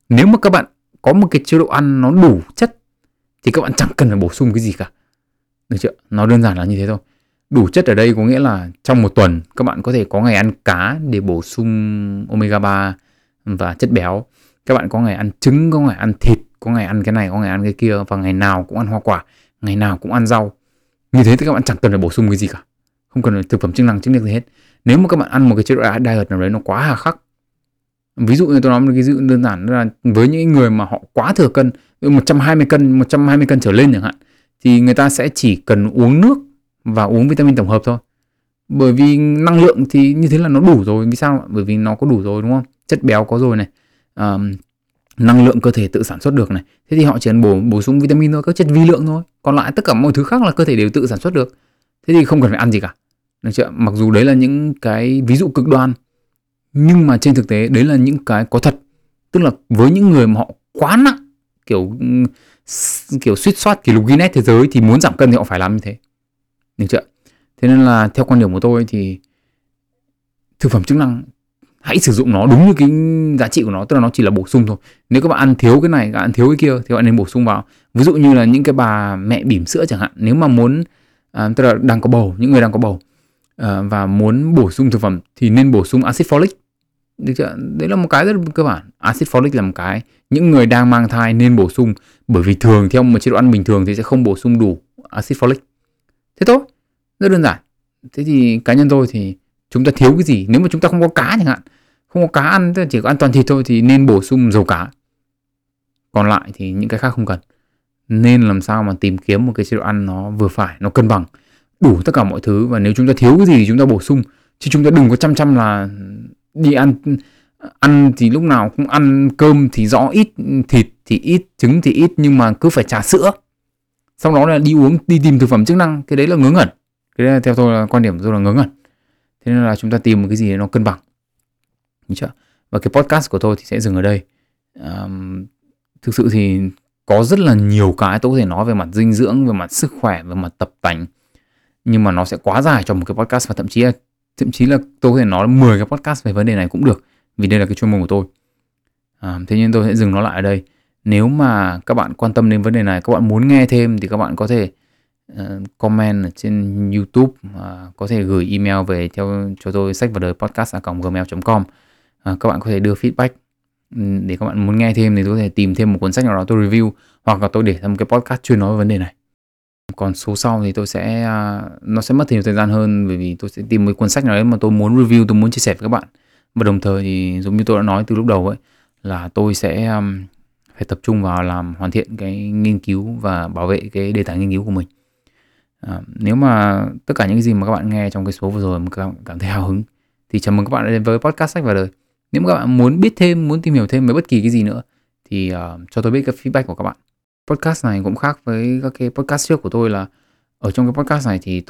Nếu mà các bạn có một cái chế độ ăn nó đủ chất thì các bạn chẳng cần phải bổ sung cái gì cả. Được chưa? Nó đơn giản là như thế thôi. Đủ chất ở đây có nghĩa là trong một tuần các bạn có thể có ngày ăn cá để bổ sung omega 3 và chất béo. Các bạn có ngày ăn trứng, có ngày ăn thịt, có ngày ăn cái này, có ngày ăn cái kia, và ngày nào cũng ăn hoa quả, ngày nào cũng ăn rau. Như thế thì các bạn chẳng cần phải bổ sung cái gì cả. Không cần phải thực phẩm chức năng chức năng gì hết. Nếu mà các bạn ăn một cái chế độ diet nào đấy nó quá hà khắc. Ví dụ như tôi nói một cái dự đơn giản là với những người mà họ quá thừa cân, 120 cân trở lên chẳng hạn, thì người ta sẽ chỉ cần uống nước và uống vitamin tổng hợp thôi. Bởi vì năng lượng thì như thế là nó đủ rồi. Vì sao? Bởi vì nó có đủ rồi, đúng không? Chất béo có rồi này, năng lượng cơ thể tự sản xuất được này. Thế thì họ chỉ cần bổ sung vitamin thôi, các chất vi lượng thôi. Còn lại tất cả mọi thứ khác là cơ thể đều tự sản xuất được. Thế thì không cần phải ăn gì cả. Được chưa? Mặc dù đấy là những cái ví dụ cực đoan, nhưng mà trên thực tế đấy là những cái có thật. Tức là với những người mà họ quá nặng, kiểu suýt soát kỷ lục Guinness thế giới, thì muốn giảm cân thì họ phải làm như thế. Được chưa? Thế nên là theo quan điểm của tôi thì thực phẩm chức năng hãy sử dụng nó đúng như cái giá trị của nó, tức là nó chỉ là bổ sung thôi. Nếu các bạn ăn thiếu cái này, các bạn ăn thiếu cái kia thì các bạn nên bổ sung vào. Ví dụ như là những cái bà mẹ bỉm sữa chẳng hạn, nếu mà muốn tức là đang có bầu, những người đang có bầu và muốn bổ sung thực phẩm thì nên bổ sung acid folic. Được chưa? Đấy là một cái rất cơ bản. Acid folic là một cái những người đang mang thai nên bổ sung, bởi vì thường theo một chế độ ăn bình thường thì sẽ không bổ sung đủ acid folic. Thế thôi, rất đơn giản. Thế thì cá nhân tôi thì chúng ta thiếu cái gì? Nếu mà chúng ta không có cá chẳng hạn, không có cá ăn, chỉ có ăn toàn thịt thôi, thì nên bổ sung dầu cá. Còn lại thì những cái khác không cần. Nên làm sao mà tìm kiếm một cái chế độ ăn nó vừa phải, nó cân bằng, đủ tất cả mọi thứ. Và nếu chúng ta thiếu cái gì thì chúng ta bổ sung, chứ chúng ta đừng có chăm là đi ăn thì lúc nào cũng ăn cơm thì rõ ít, thịt thì ít, trứng thì ít, nhưng mà cứ phải trà sữa. Sau đó là đi tìm thực phẩm chức năng. Cái đấy là ngớ ngẩn. Cái đấy là, theo tôi là quan điểm của tôi là ngớ ngẩn. Thế nên là chúng ta tìm một cái gì để nó cân bằng. Đúng chưa? Và cái podcast của tôi thì sẽ dừng ở đây. Thực sự thì có rất là nhiều cái tôi có thể nói về mặt dinh dưỡng, về mặt sức khỏe, về mặt tập tành, nhưng mà nó sẽ quá dài cho một cái podcast. Và thậm chí là tôi có thể nói 10 cái podcast về vấn đề này cũng được, vì đây là cái chuyên môn của tôi. Thế nên tôi sẽ dừng nó lại ở đây. Nếu mà các bạn quan tâm đến vấn đề này, các bạn muốn nghe thêm thì các bạn có thể comment ở trên YouTube, có thể gửi email về theo cho tôi, sách và đời podcast@gmail.com. Các bạn có thể đưa feedback để các bạn muốn nghe thêm thì tôi có thể tìm thêm một cuốn sách nào đó tôi review, hoặc là tôi để thêm một cái podcast chuyên nói về vấn đề này. Còn số sau thì tôi sẽ nó sẽ mất nhiều thời gian hơn, bởi vì tôi sẽ tìm một cuốn sách nào đấy mà tôi muốn review, tôi muốn chia sẻ với các bạn. Và đồng thời thì giống như tôi đã nói từ lúc đầu ấy, là tôi sẽ phải tập trung vào làm hoàn thiện cái nghiên cứu và bảo vệ cái đề tài nghiên cứu của mình. Nếu mà tất cả những cái gì mà các bạn nghe trong cái số vừa rồi mà các bạn cảm thấy hào hứng thì chào mừng các bạn đến với podcast Sách và Đời. Nếu mà các bạn muốn biết thêm, muốn tìm hiểu thêm về bất kỳ cái gì nữa thì cho tôi biết cái feedback của các bạn. Podcast này cũng khác với các cái podcast trước của tôi là ở trong cái podcast này thì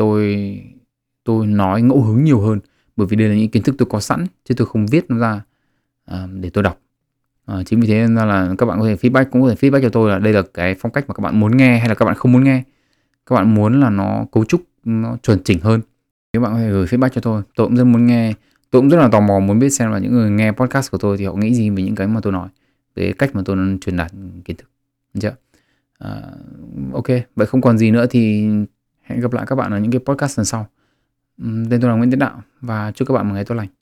tôi nói ngẫu hứng nhiều hơn, bởi vì đây là những kiến thức tôi có sẵn chứ tôi không viết nó ra để tôi đọc. Chính vì thế nên là các bạn có thể feedback, cũng có thể feedback cho tôi là đây là cái phong cách mà các bạn muốn nghe hay là các bạn không muốn nghe. Các bạn muốn là nó cấu trúc, nó chuẩn chỉnh hơn. Nếu bạn có thể gửi feedback cho tôi cũng rất muốn nghe. Tôi cũng rất là tò mò muốn biết xem là những người nghe podcast của tôi thì họ nghĩ gì về những cái mà tôi nói, về cách mà tôi truyền đạt kiến thức. Được chưa? Ok, vậy không còn gì nữa thì hẹn gặp lại các bạn ở những cái podcast lần sau. Tên tôi là Nguyễn Tiến Đạo và chúc các bạn một ngày tốt lành.